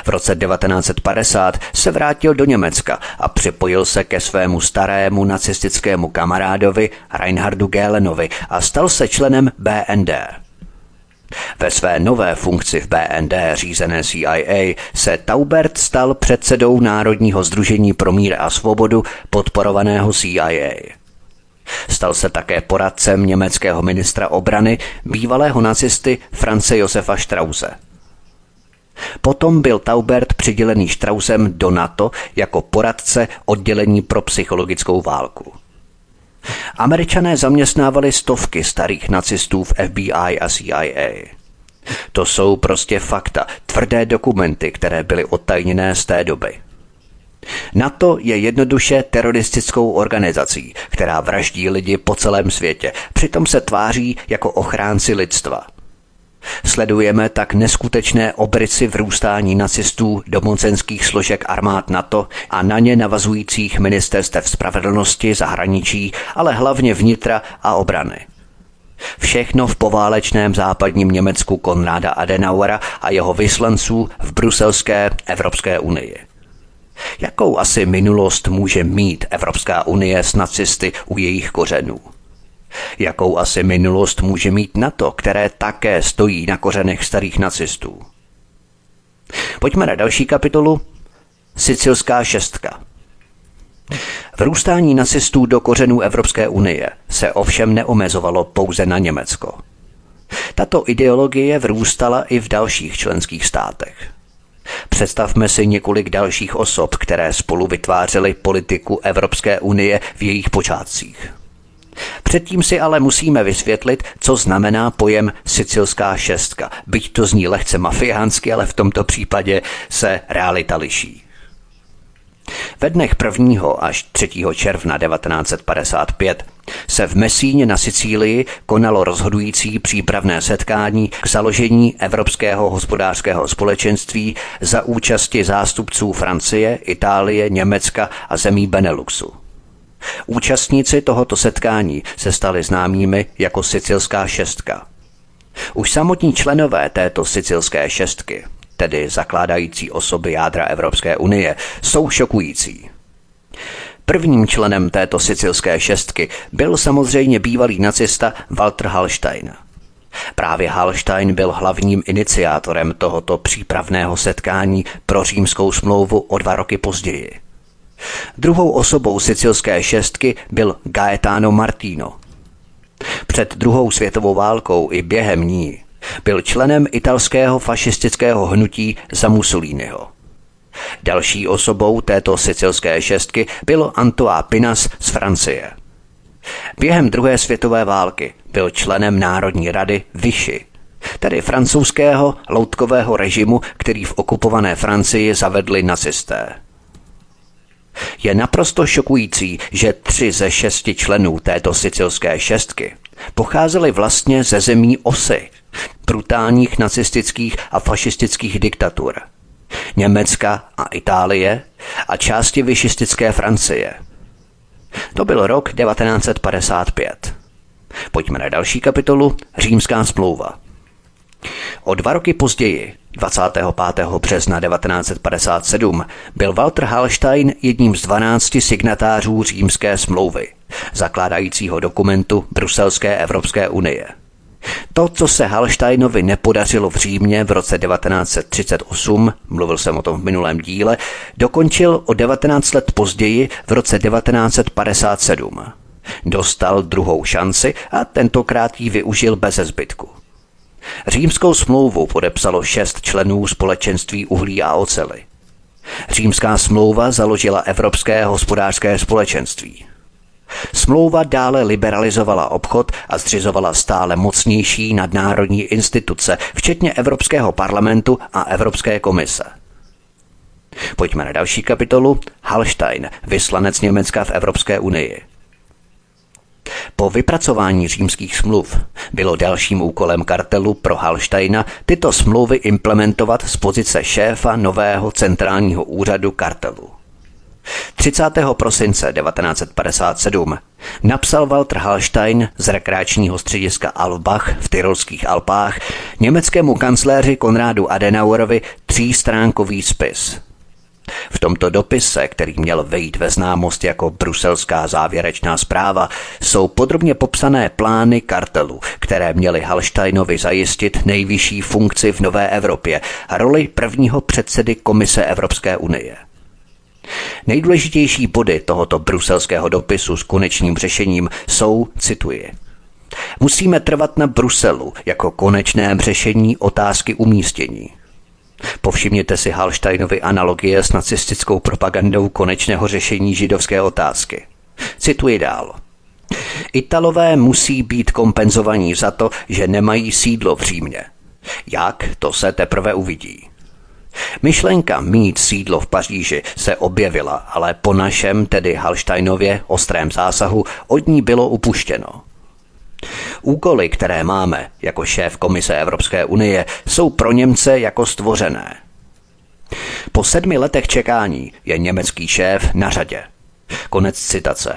V roce devatenáct set padesát se vrátil do Německa a připojil se ke svému starému nacistickému kamarádovi Reinhardu Gehlenovi a stal se členem B N D. Ve své nové funkci v B N D řízené C I A se Taubert stal předsedou Národního sdružení pro mír a svobodu podporovaného C I A. Stal se také poradcem německého ministra obrany, bývalého nacisty Franze Josefa Strausse. Potom byl Taubert přidělený Straussem do NATO jako poradce oddělení pro psychologickou válku. Američané zaměstnávali stovky starých nacistů v F B I a C I A. To jsou prostě fakta, tvrdé dokumenty, které byly odtajněné z té doby. NATO je jednoduše teroristickou organizací, která vraždí lidi po celém světě, přitom se tváří jako ochránci lidstva. Sledujeme tak neskutečné obrysy vrůstání nacistů do mocenských složek armád NATO a na ně navazujících ministerstev spravedlnosti, zahraničí, ale hlavně vnitra a obrany. Všechno v poválečném západním Německu Konrada Adenauera a jeho vyslanců v bruselské Evropské unii. Jakou asi minulost může mít Evropská unie s nacisty u jejich kořenů? Jakou asi minulost může mít NATO, které také stojí na kořenech starých nacistů? Pojďme na další kapitolu. Sicilská šestka. Vrůstání nacistů do kořenů Evropské unie se ovšem neomezovalo pouze na Německo. Tato ideologie vrůstala i v dalších členských státech. Představme si několik dalších osob, které spolu vytvářely politiku Evropské unie v jejich počátcích. Předtím si ale musíme vysvětlit, co znamená pojem Sicilská šestka. Byť to zní lehce mafiánsky, ale v tomto případě se realita liší. Ve dnech prvního až třetího června devatenáct set padesát pět se v Messíně na Sicílii konalo rozhodující přípravné setkání k založení Evropského hospodářského společenství za účasti zástupců Francie, Itálie, Německa a zemí Beneluxu. Účastníci tohoto setkání se stali známými jako Sicilská šestka. Už samotní členové této Sicilské šestky, tedy zakládající osoby jádra Evropské unie, jsou šokující. Prvním členem této Sicilské šestky byl samozřejmě bývalý nacista Walter Hallstein. Právě Hallstein byl hlavním iniciátorem tohoto přípravného setkání pro Římskou smlouvu o dva roky později. Druhou osobou Sicilské šestky byl Gaetano Martino. Před druhou světovou válkou i během ní byl členem italského fašistického hnutí za Mussoliniho. Další osobou této Sicilské šestky byl Antoine Pinas z Francie. Během druhé světové války byl členem Národní rady Vichy, tedy francouzského loutkového režimu, který v okupované Francii zavedli nacisté. Je naprosto šokující, že tři ze šesti členů této Sicilské šestky pocházeli vlastně ze zemí osy, brutálních nacistických a fašistických diktatur, Německa a Itálie a části višistické Francie. To byl rok devatenáct set padesát pět. Pojďme na další kapitolu, Římská smlouva. O dva roky později, dvacátého pátého března devatenáct set padesát sedm, byl Walter Hallstein jedním z dvanácti signatářů Římské smlouvy, zakládajícího dokumentu Bruselské Evropské unie. To, co se Hallsteinovi nepodařilo v Římě v roce devatenáct set třicet osm, mluvil jsem o tom v minulém díle, dokončil o devatenáct let později v roce devatenáct set padesát sedm. Dostal druhou šanci a tentokrát ji využil beze zbytku. Římskou smlouvu podepsalo šest členů společenství uhlí a oceli. Římská smlouva založila Evropské hospodářské společenství. Smlouva dále liberalizovala obchod a zřizovala stále mocnější nadnárodní instituce, včetně Evropského parlamentu a Evropské komise. Pojďme na další kapitolu. Hallstein, vyslanec Německa v Evropské unii. Po vypracování římských smluv bylo dalším úkolem kartelu pro Hallsteina tyto smlouvy implementovat z pozice šéfa nového centrálního úřadu kartelu. třicátého prosince devatenáct set padesát sedm napsal Walter Hallstein z rekreačního střediska Albach v Tyrolských Alpách německému kancléři Konradu Adenauerovi třístránkový spis. V tomto dopise, který měl vejít ve známost jako bruselská závěrečná zpráva, jsou podrobně popsané plány kartelu, které měly Hallsteinovi zajistit nejvyšší funkci v nové Evropě a roli prvního předsedy Komise Evropské unie. Nejdůležitější body tohoto bruselského dopisu s konečným řešením jsou, cituji, musíme trvat na Bruselu jako konečném řešení otázky umístění. Povšimněte si Hallsteinovi analogie s nacistickou propagandou konečného řešení židovské otázky. Cituji dál. Italové musí být kompenzovaní za to, že nemají sídlo v Římě. Jak, to se teprve uvidí. Myšlenka mít sídlo v Paříži se objevila, ale po našem, tedy Hallsteinově, ostrém zásahu od ní bylo upuštěno. Úkoly, které máme jako šéf Komise Evropské unie, jsou pro Němce jako stvořené. Po sedmi letech čekání je německý šéf na řadě. Konec citace.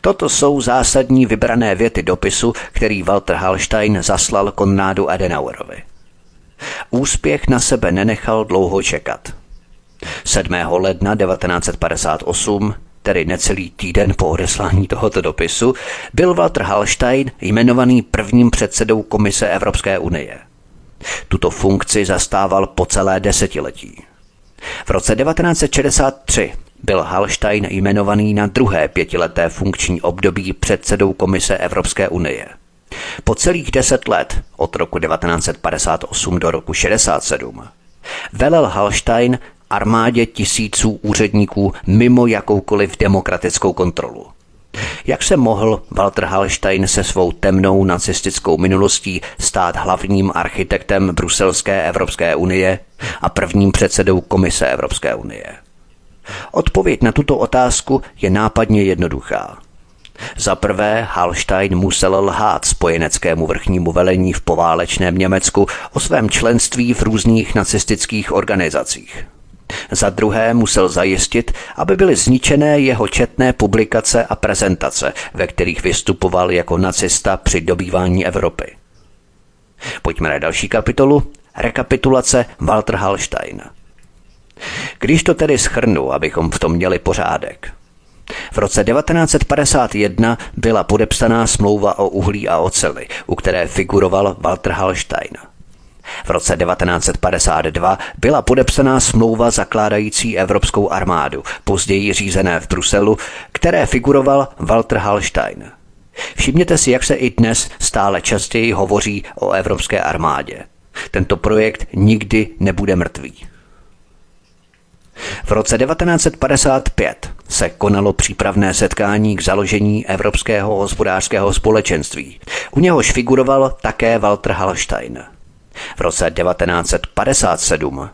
Toto jsou zásadní vybrané věty dopisu, který Walter Hallstein zaslal Konrádu Adenauerovi. Úspěch na sebe nenechal dlouho čekat. sedmého ledna devatenáct set padesát osm, tedy necelý týden po odeslání tohoto dopisu, byl Walter Hallstein jmenovaný prvním předsedou Komise Evropské unie. Tuto funkci zastával po celé desetiletí. V roce devatenáct set šedesát tři byl Hallstein jmenovaný na druhé pětileté funkční období předsedou Komise Evropské unie. Po celých deset let, od roku devatenáct set padesát osm do roku šedesát sedm, velel Hallstein armádě tisíců úředníků mimo jakoukoliv demokratickou kontrolu. Jak se mohl Walter Hallstein se svou temnou nacistickou minulostí stát hlavním architektem bruselské Evropské unie a prvním předsedou Komise Evropské unie? Odpověď na tuto otázku je nápadně jednoduchá. Za prvé, Hallstein musel lhát spojeneckému vrchnímu velení v poválečném Německu o svém členství v různých nacistických organizacích. Za druhé musel zajistit, aby byly zničené jeho četné publikace a prezentace, ve kterých vystupoval jako nacista při dobývání Evropy. Pojďme na další kapitolu. Rekapitulace Walter Hallstein. Když to tedy shrnu, abychom v tom měli pořádek. V roce devatenáct set padesát jedna byla podepsaná smlouva o uhlí a oceli, u které figuroval Walter Hallstein. V roce devatenáct set padesát dva byla podepsaná smlouva zakládající Evropskou armádu, později řízené v Bruselu, které figuroval Walter Hallstein. Všimněte si, jak se i dnes stále častěji hovoří o Evropské armádě. Tento projekt nikdy nebude mrtvý. V roce devatenáct set padesát pět se konalo přípravné setkání k založení Evropského hospodářského společenství. U něhož figuroval také Walter Hallstein. V roce devatenáct set padesát sedm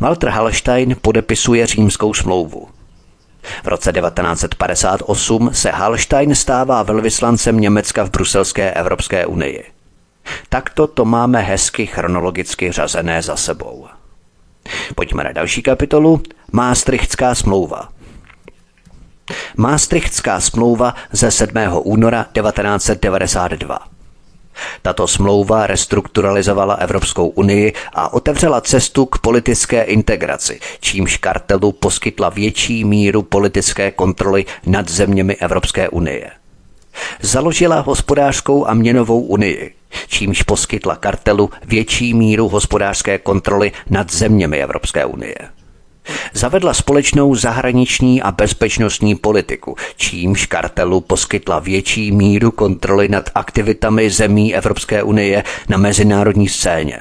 Walter Hallstein podepisuje Římskou smlouvu. V roce devatenáct set padesát osm se Hallstein stává velvyslancem Německa v bruselské Evropské unii. Takto to máme hezky chronologicky řazené za sebou. Pojďme na další kapitolu. Maastrichtská smlouva. Maastrichtská smlouva ze sedmého února devatenáct set devadesát dva. Tato smlouva restrukturalizovala Evropskou unii a otevřela cestu k politické integraci, čímž kartelu poskytla větší míru politické kontroly nad zeměmi Evropské unie. Založila hospodářskou a měnovou unii, čímž poskytla kartelu větší míru hospodářské kontroly nad zeměmi Evropské unie. Zavedla společnou zahraniční a bezpečnostní politiku, čímž kartelu poskytla větší míru kontroly nad aktivitami zemí Evropské unie na mezinárodní scéně.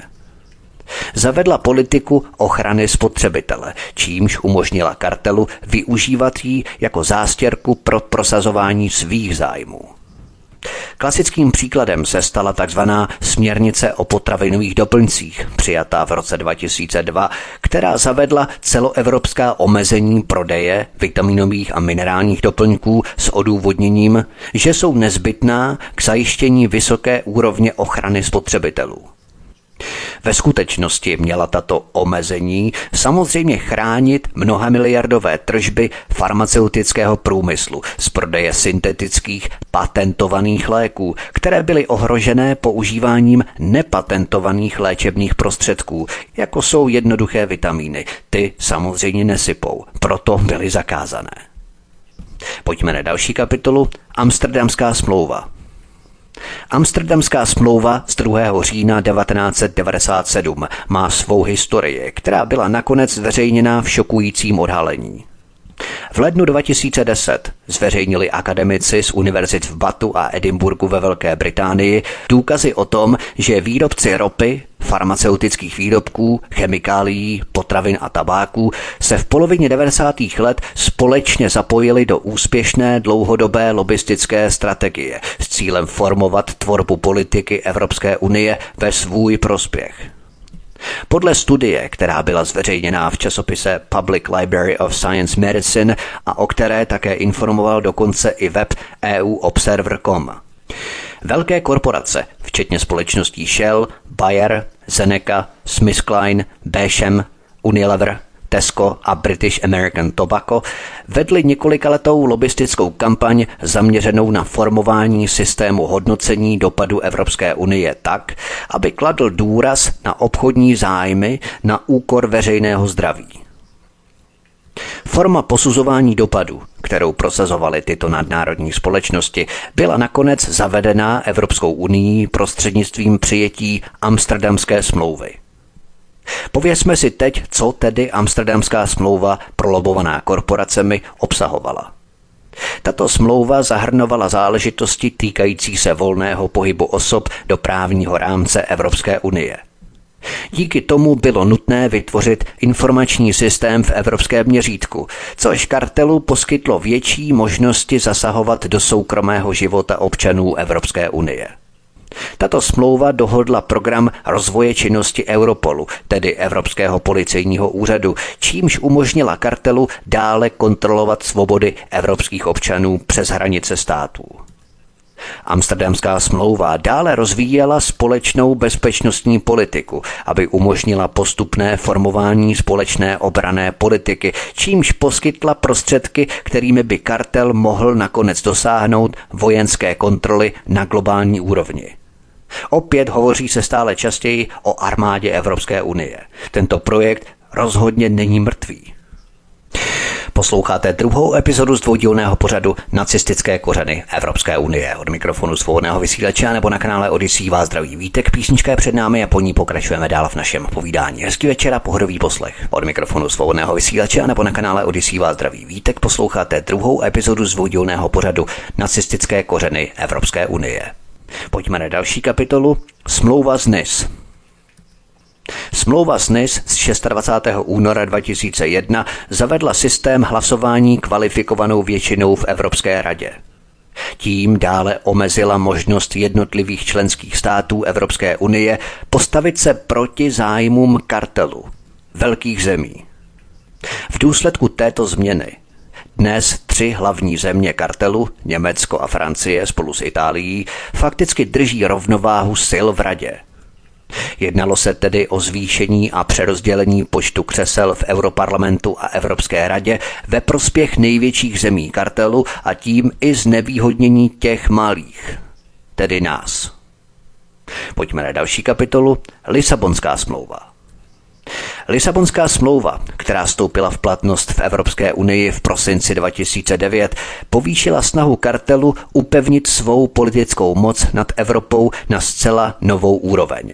Zavedla politiku ochrany spotřebitele, čímž umožnila kartelu využívat ji jako zástěrku pro prosazování svých zájmů. Klasickým příkladem se stala tzv. Směrnice o potravinových doplňcích, přijatá v roce dva tisíce dva, která zavedla celoevropská omezení prodeje vitaminových a minerálních doplňků s odůvodněním, že jsou nezbytná k zajištění vysoké úrovně ochrany spotřebitelů. Ve skutečnosti měla tato omezení samozřejmě chránit mnohamiliardové tržby farmaceutického průmyslu z prodeje syntetických patentovaných léků, které byly ohrožené používáním nepatentovaných léčebných prostředků, jako jsou jednoduché vitamíny. Ty samozřejmě nesypou, proto byly zakázané. Pojďme na další kapitolu, Amsterdamská smlouva. Amsterdamská smlouva z druhého října devatenáct set devadesát sedm má svou historii, která byla nakonec zveřejněna v šokujícím odhalení. V lednu dva tisíce deset zveřejnili akademici z univerzit v Batu a Edinburgu ve Velké Británii důkazy o tom, že výrobci ropy, farmaceutických výrobků, chemikálií, potravin a tabáků se v polovině devadesátých let společně zapojili do úspěšné dlouhodobé lobistické strategie s cílem formovat tvorbu politiky Evropské unie ve svůj prospěch. Podle studie, která byla zveřejněná v časopise Public Library of Science Medicine a o které také informoval dokonce i web E U Observer tečka com. Velké korporace, včetně společností Shell, Bayer, Zeneca, SmithKline, Bechem, Unilever, Tesco a British American Tobacco, vedly několikaletou lobistickou kampaň zaměřenou na formování systému hodnocení dopadu Evropské unie tak, aby kladl důraz na obchodní zájmy na úkor veřejného zdraví. Forma posuzování dopadu, kterou prosazovaly tyto nadnárodní společnosti, byla nakonec zavedena Evropskou unií prostřednictvím přijetí Amsterdamské smlouvy. Povězme si teď, co tedy Amsterdamská smlouva prolobovaná korporacemi obsahovala. Tato smlouva zahrnovala záležitosti týkající se volného pohybu osob do právního rámce Evropské unie. Díky tomu bylo nutné vytvořit informační systém v evropském měřítku, což kartelu poskytlo větší možnosti zasahovat do soukromého života občanů Evropské unie. Tato smlouva dohodla program rozvoje činnosti Europolu, tedy Evropského policejního úřadu, čímž umožnila kartelu dále kontrolovat svobody evropských občanů přes hranice států. Amsterdamská smlouva dále rozvíjela společnou bezpečnostní politiku, aby umožnila postupné formování společné obranné politiky, čímž poskytla prostředky, kterými by kartel mohl nakonec dosáhnout vojenské kontroly na globální úrovni. Opět hovoří se stále častěji o armádě Evropské unie. Tento projekt rozhodně není mrtvý. Posloucháte druhou epizodu z dvoudílného pořadu Nacistické kořeny Evropské unie. Od mikrofonu svobodného vysílače nebo na kanále Odysea vás zdraví Vítek. Písnička je před námi a po ní pokračujeme dál v našem povídání. Hezký večer a pohodový poslech. Od mikrofonu svobodného vysílače nebo na kanále Odysea vás zdraví Vítek. Posloucháte druhou epizodu z dvoudílného pořadu Nacistické kořeny Evropské unie. Pojďme na další kapitolu. Smlouva z Nice. Smlouva z Nice z dvacátého šestého února dva tisíce jedna zavedla systém hlasování kvalifikovanou většinou v Evropské radě. Tím dále omezila možnost jednotlivých členských států Evropské unie postavit se proti zájmům kartelu velkých zemí. V důsledku této změny dnes tři hlavní země kartelu, Německo a Francie spolu s Itálií, fakticky drží rovnováhu sil v radě. Jednalo se tedy o zvýšení a přerozdělení počtu křesel v Europarlamentu a Evropské radě ve prospěch největších zemí kartelu a tím i znevýhodnění těch malých, tedy nás. Pojďme na další kapitolu, Lisabonská smlouva. Lisabonská smlouva, která vstoupila v platnost v Evropské unii v prosinci dva tisíce devět, povýšila snahu kartelu upevnit svou politickou moc nad Evropou na zcela novou úroveň.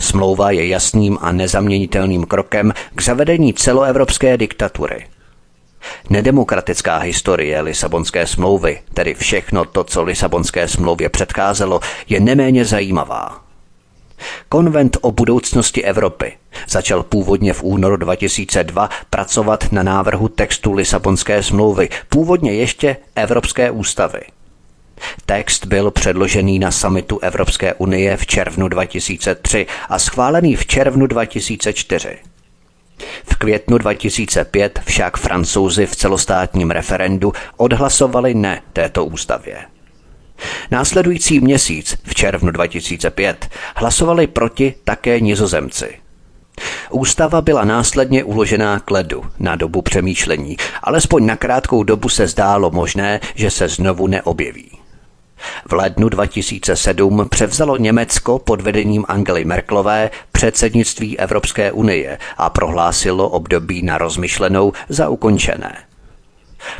Smlouva je jasným a nezaměnitelným krokem k zavedení celoevropské diktatury. Nedemokratická historie Lisabonské smlouvy, tedy všechno to, co Lisabonské smlouvě předcházelo, je neméně zajímavá. Konvent o budoucnosti Evropy začal původně v únoru dva tisíce dva pracovat na návrhu textu Lisabonské smlouvy, původně ještě Evropské ústavy. Text byl předložený na summitu Evropské unie v červnu dva tisíce tři a schválený v červnu dva tisíce čtyři. V květnu dva tisíce pět však Francouzi v celostátním referendu odhlasovali ne této ústavě. Následující měsíc, v červnu dva tisíce pět, hlasovali proti také Nizozemci. Ústava byla následně uložená k ledu na dobu přemýšlení, alespoň na krátkou dobu se zdálo možné, že se znovu neobjeví. V lednu dva tisíce sedm převzalo Německo pod vedením Angely Merkelové předsednictví Evropské unie a prohlásilo období na rozmyšlenou za ukončené.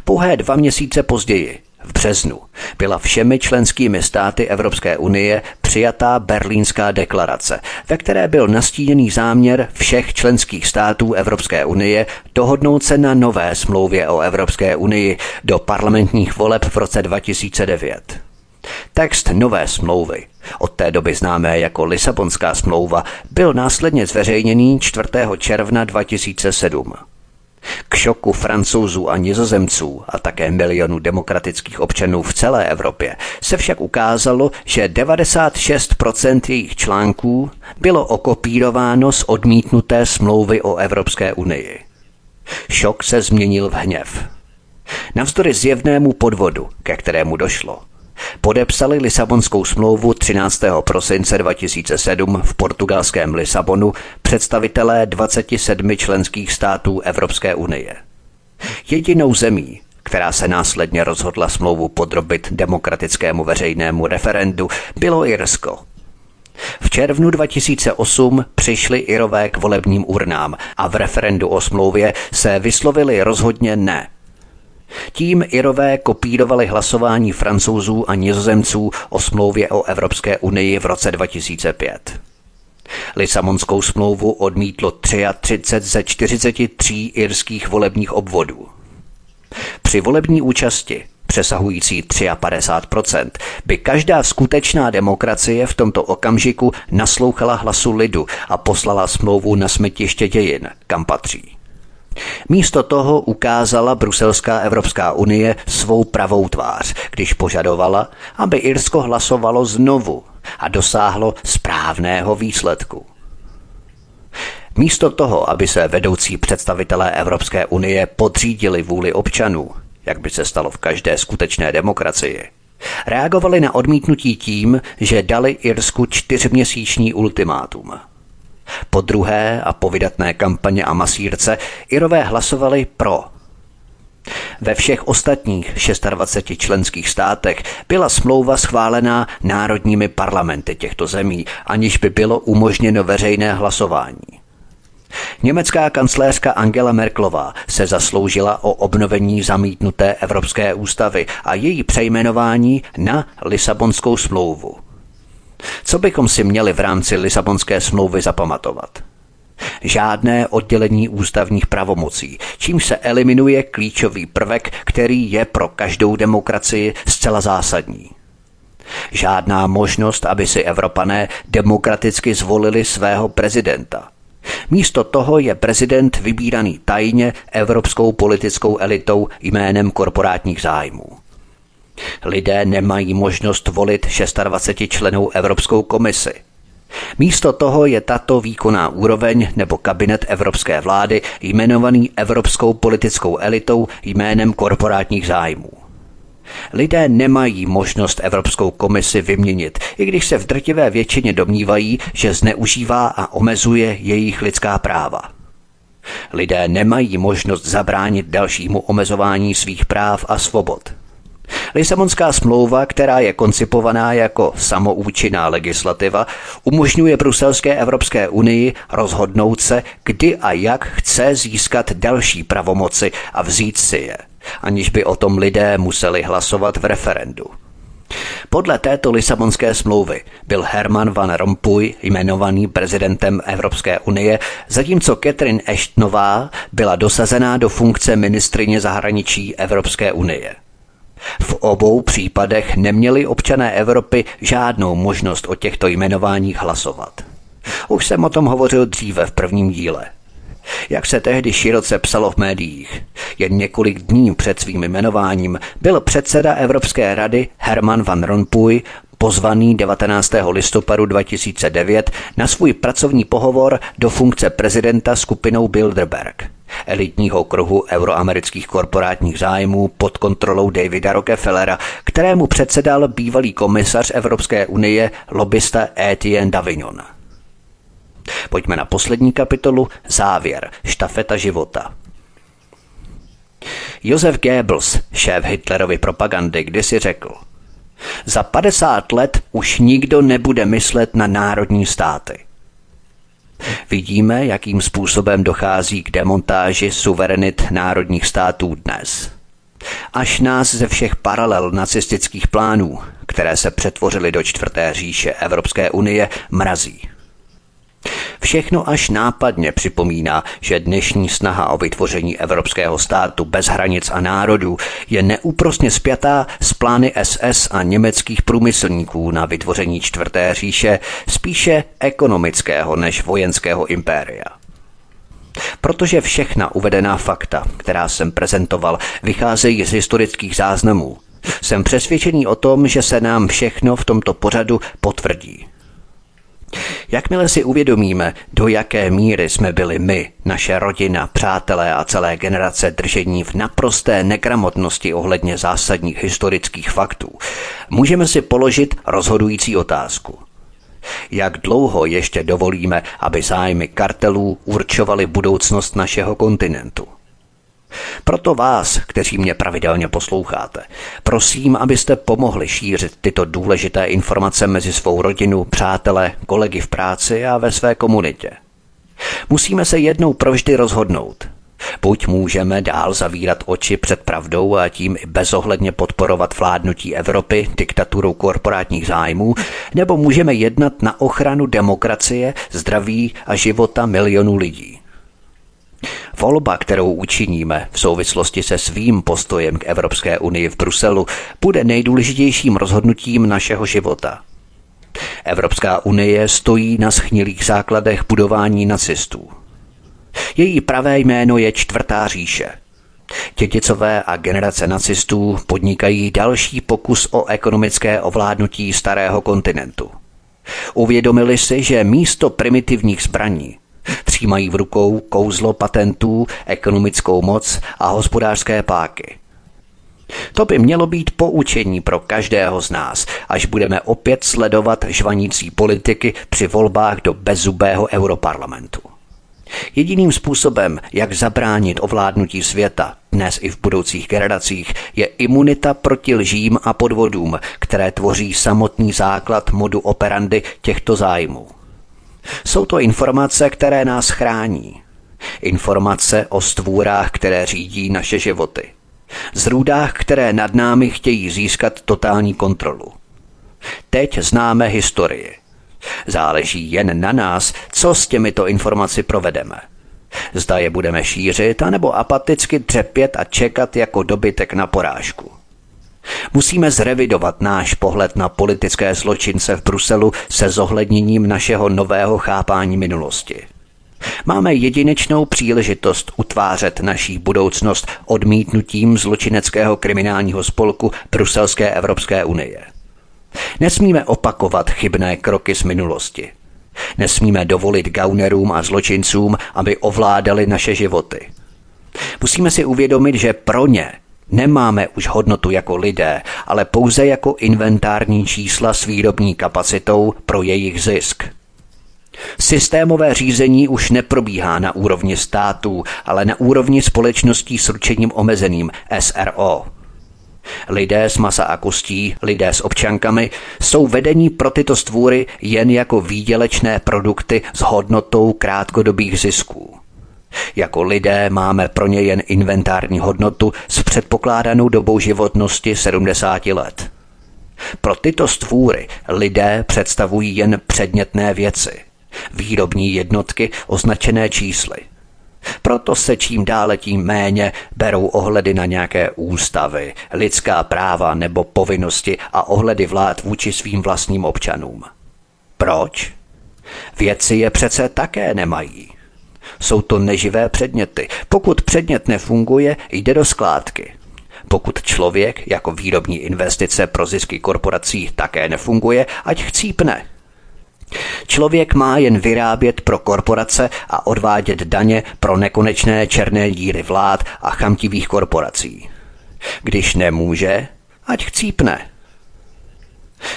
Pouhé dva měsíce později, v březnu, byla všemi členskými státy Evropské unie přijatá Berlínská deklarace, ve které byl nastíněný záměr všech členských států Evropské unie dohodnout se na nové smlouvě o Evropské unii do parlamentních voleb v roce dva tisíce devět. Text nové smlouvy, od té doby známé jako Lisabonská smlouva, byl následně zveřejněný čtvrtého června dva tisíce sedm. K šoku Francouzů a Nizozemců a také milionů demokratických občanů v celé Evropě se však ukázalo, že devadesát šest procent jejich článků bylo okopírováno z odmítnuté smlouvy o Evropské unii. Šok se změnil v hněv. Navzdory zjevnému podvodu, ke kterému došlo, podepsali Lisabonskou smlouvu třináctého prosince dva tisíce sedm v portugalském Lisabonu představitelé dvaceti sedmi členských států Evropské unie. Jedinou zemí, která se následně rozhodla smlouvu podrobit demokratickému veřejnému referendu, bylo Irsko. V červnu dva tisíce osm přišli Irové k volebním urnám a v referendu o smlouvě se vyslovili rozhodně ne. Tím Irové kopírovali hlasování Francouzů a Nizozemců o smlouvě o Evropské unii v roce dva tisíce pět. Lisabonskou smlouvu odmítlo třicet tři ze čtyřiceti tří irských volebních obvodů. Při volební účasti, přesahující padesát tři procent, by každá skutečná demokracie v tomto okamžiku naslouchala hlasu lidu a poslala smlouvu na smetiště dějin, kam patří. Místo toho ukázala bruselská Evropská unie svou pravou tvář, když požadovala, aby Irsko hlasovalo znovu a dosáhlo správného výsledku. Místo toho, aby se vedoucí představitelé Evropské unie podřídili vůli občanů, jak by se stalo v každé skutečné demokracii, reagovali na odmítnutí tím, že dali Irsku čtyřměsíční ultimátum. Po druhé a po vydatné kampaně a masírce Irové hlasovali pro. Ve všech ostatních dvaceti šesti členských státech byla smlouva schválená národními parlamenty těchto zemí, aniž by bylo umožněno veřejné hlasování. Německá kancléřka Angela Merkelová se zasloužila o obnovení zamítnuté Evropské ústavy a její přejmenování na Lisabonskou smlouvu. Co bychom si měli v rámci Lisabonské smlouvy zapamatovat? Žádné oddělení ústavních pravomocí, čímž se eliminuje klíčový prvek, který je pro každou demokracii zcela zásadní. Žádná možnost, aby si Evropané demokraticky zvolili svého prezidenta. Místo toho je prezident vybíraný tajně evropskou politickou elitou jménem korporátních zájmů. Lidé nemají možnost volit dvacet šest členů Evropskou komisi. Místo toho je tato výkonná úroveň nebo kabinet evropské vlády jmenovaný evropskou politickou elitou jménem korporátních zájmů. Lidé nemají možnost Evropskou komisi vyměnit, i když se v drtivé většině domnívají, že zneužívá a omezuje jejich lidská práva. Lidé nemají možnost zabránit dalšímu omezování svých práv a svobod. Lisabonská smlouva, která je koncipovaná jako samoúčinná legislativa, umožňuje bruselské Evropské unii rozhodnout se, kdy a jak chce získat další pravomoci a vzít si je, aniž by o tom lidé museli hlasovat v referendu. Podle této Lisabonské smlouvy byl Herman Van Rompuy jmenovaný prezidentem Evropské unie, zatímco Catherine Ashtonová byla dosazená do funkce ministryně zahraničí Evropské unie. V obou případech neměli občané Evropy žádnou možnost o těchto jmenováních hlasovat. Už jsem o tom hovořil dříve v prvním díle. Jak se tehdy široce psalo v médiích, jen několik dní před svým jmenováním byl předseda Evropské rady Herman Van Rompuy pozvaný devatenáctého listopadu dva tisíce devět na svůj pracovní pohovor do funkce prezidenta skupinou Bilderberg, elitního kruhu euroamerických korporátních zájmů pod kontrolou Davida Rockefellera, kterému předsedal bývalý komisař Evropské unie lobista Etienne d'Avignon. Pojďme na poslední kapitolu, závěr, štafeta života. Josef Goebbels, šéf Hitlerovy propagandy, kdysi řekl: za padesát let už nikdo nebude myslet na národní státy. Vidíme, jakým způsobem dochází k demontáži suverenit národních států dnes. Až nás ze všech paralel nacistických plánů, které se přetvořily do čtvrté říše Evropské unie, mrazí. Všechno až nápadně připomíná, že dnešní snaha o vytvoření evropského státu bez hranic a národů je neúprosně spjatá s plány S S a německých průmyslníků na vytvoření čtvrté říše, spíše ekonomického než vojenského impéria. Protože všechna uvedená fakta, která jsem prezentoval, vycházejí z historických záznamů, jsem přesvědčený o tom, že se nám všechno v tomto pořadu potvrdí. Jakmile si uvědomíme, do jaké míry jsme byli my, naše rodina, přátelé a celé generace držení v naprosté negramotnosti ohledně zásadních historických faktů, můžeme si položit rozhodující otázku. Jak dlouho ještě dovolíme, aby zájmy kartelů určovaly budoucnost našeho kontinentu? Proto vás, kteří mě pravidelně posloucháte, prosím, abyste pomohli šířit tyto důležité informace mezi svou rodinu, přátele, kolegy v práci a ve své komunitě. Musíme se jednou provždy rozhodnout. Buď můžeme dál zavírat oči před pravdou a tím i bezohledně podporovat vládnutí Evropy diktaturou korporátních zájmů, nebo můžeme jednat na ochranu demokracie, zdraví a života milionů lidí. Volba, kterou učiníme v souvislosti se svým postojem k Evropské unii v Bruselu, bude nejdůležitějším rozhodnutím našeho života. Evropská unie stojí na schnilých základech budování nacistů. Její pravé jméno je Čtvrtá říše. Dědicové a generace nacistů podnikají další pokus o ekonomické ovládnutí starého kontinentu. Uvědomili si, že místo primitivních zbraní přijímají v rukou kouzlo patentů, ekonomickou moc a hospodářské páky. To by mělo být poučení pro každého z nás, až budeme opět sledovat žvanící politiky při volbách do bezzubého europarlamentu. Jediným způsobem, jak zabránit ovládnutí světa, dnes i v budoucích generacích, je imunita proti lžím a podvodům, které tvoří samotný základ modu operandy těchto zájmů. Jsou to informace, které nás chrání. Informace o stvůrách, které řídí naše životy. Zrůdách, které nad námi chtějí získat totální kontrolu. Teď známe historii. Záleží jen na nás, co s těmito informaci provedeme. Zda je budeme šířit, anebo apaticky dřepět a čekat jako dobytek na porážku. Musíme zrevidovat náš pohled na politické zločince v Bruselu se zohledněním našeho nového chápání minulosti. Máme jedinečnou příležitost utvářet naší budoucnost odmítnutím zločineckého kriminálního spolku Bruselské Evropské unie. Nesmíme opakovat chybné kroky z minulosti. Nesmíme dovolit gaunerům a zločincům, aby ovládali naše životy. Musíme si uvědomit, že pro ně nemáme už hodnotu jako lidé, ale pouze jako inventární čísla s výrobní kapacitou pro jejich zisk. Systémové řízení už neprobíhá na úrovni států, ale na úrovni společností s ručením omezeným S R O. Lidé z masa a kostí, lidé s občankami jsou vedení pro tyto stvůry jen jako výdělečné produkty s hodnotou krátkodobých zisků. Jako lidé máme pro ně jen inventární hodnotu s předpokládanou dobou životnosti sedmdesáti let. Pro tyto stvůry lidé představují jen předmětné věci, výrobní jednotky označené čísly. Proto se čím dále tím méně berou ohledy na nějaké ústavy, lidská práva nebo povinnosti a ohledy vlád vůči svým vlastním občanům. Proč? Věci je přece také nemají. Jsou to neživé předměty. Pokud předmět nefunguje, jde do skládky. Pokud člověk jako výrobní investice pro zisky korporací také nefunguje, ať chcípne. Člověk má jen vyrábět pro korporace a odvádět daně pro nekonečné černé díry vlád a chamtivých korporací. Když nemůže, ať chcípne.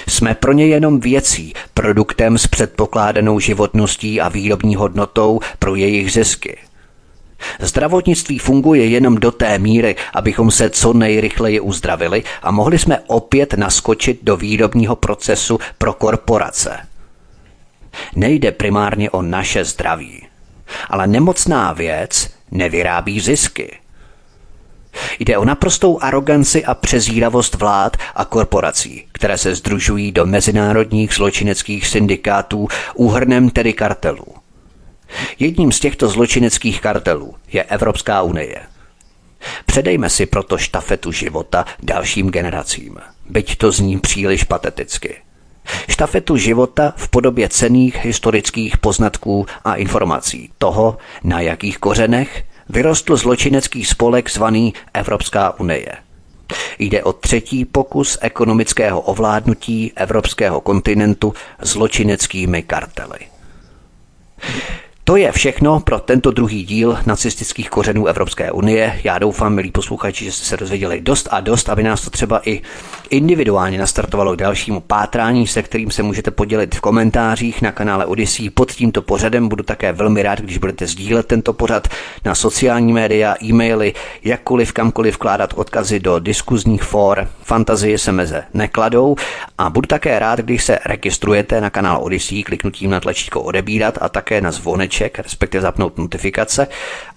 Jsme pro ně jenom věcí, produktem s předpokládanou životností a výrobní hodnotou pro jejich zisky. Zdravotnictví funguje jenom do té míry, abychom se co nejrychleji uzdravili a mohli jsme opět naskočit do výrobního procesu pro korporace. Nejde primárně o naše zdraví, ale nemocná věc nevyrábí zisky. Jde o naprostou aroganci a přezíravost vlád a korporací, které se sdružují do mezinárodních zločineckých syndikátů, úhrnem tedy kartelů. Jedním z těchto zločineckých kartelů je Evropská unie. Předejme si proto štafetu života dalším generacím, byť to zní příliš pateticky. Štafetu života v podobě cenných historických poznatků a informací toho, na jakých kořenech vyrostl zločinecký spolek zvaný Evropská unie. Jde o třetí pokus ekonomického ovládnutí evropského kontinentu zločineckými kartely. To je všechno pro tento druhý díl nacistických kořenů Evropské unie. Já doufám, milí posluchači, že jste se dozvěděli dost a dost, aby nás to třeba i individuálně nastartovalo k dalšímu pátrání, se kterým se můžete podělit v komentářích na kanále Odysea pod tímto pořadem. Budu také velmi rád, když budete sdílet tento pořad na sociální média, e-maily, jakkoliv kamkoliv vkládat odkazy do diskuzních fór. Fantazie se meze nekladou a budu také rád, když se registrujete na kanál Odysea kliknutím na tlačítko odebírat a také na zvoneček, respektive zapnout notifikace,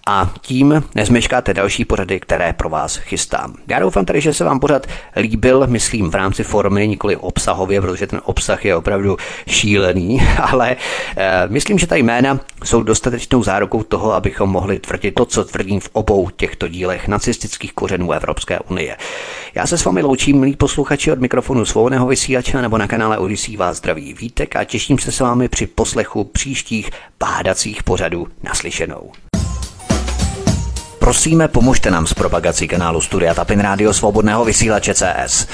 a tím nezmeškáte další pořady, které pro vás chystám. Já doufám tady, že se vám pořad líbil, myslím v rámci formy, nikoli obsahově, protože ten obsah je opravdu šílený, ale e, myslím, že ta jména jsou dostatečnou zárukou toho, abychom mohli tvrdit to, co tvrdím v obou těchto dílech nacistických kořenů Evropské unie. Já se s vámi loučím, milí posluchači, od mikrofonu svobodného vysílače nebo na kanále Odysea vás zdraví Vítek a těším se s vámi při poslechu příštích bádacích pořadů naslyšenou. Prosíme, pomožte nám s propagací kanálu Studia Tapin Rádio Svobodného vysílače C S.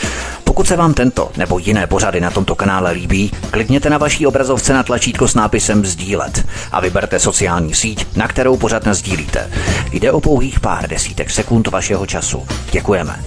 Pokud se vám tento nebo jiné pořady na tomto kanále líbí, klikněte na vaší obrazovce na tlačítko s nápisem sdílet a vyberte sociální síť, na kterou pořad nasdílíte. Jde o pouhých pár desítek sekund vašeho času. Děkujeme.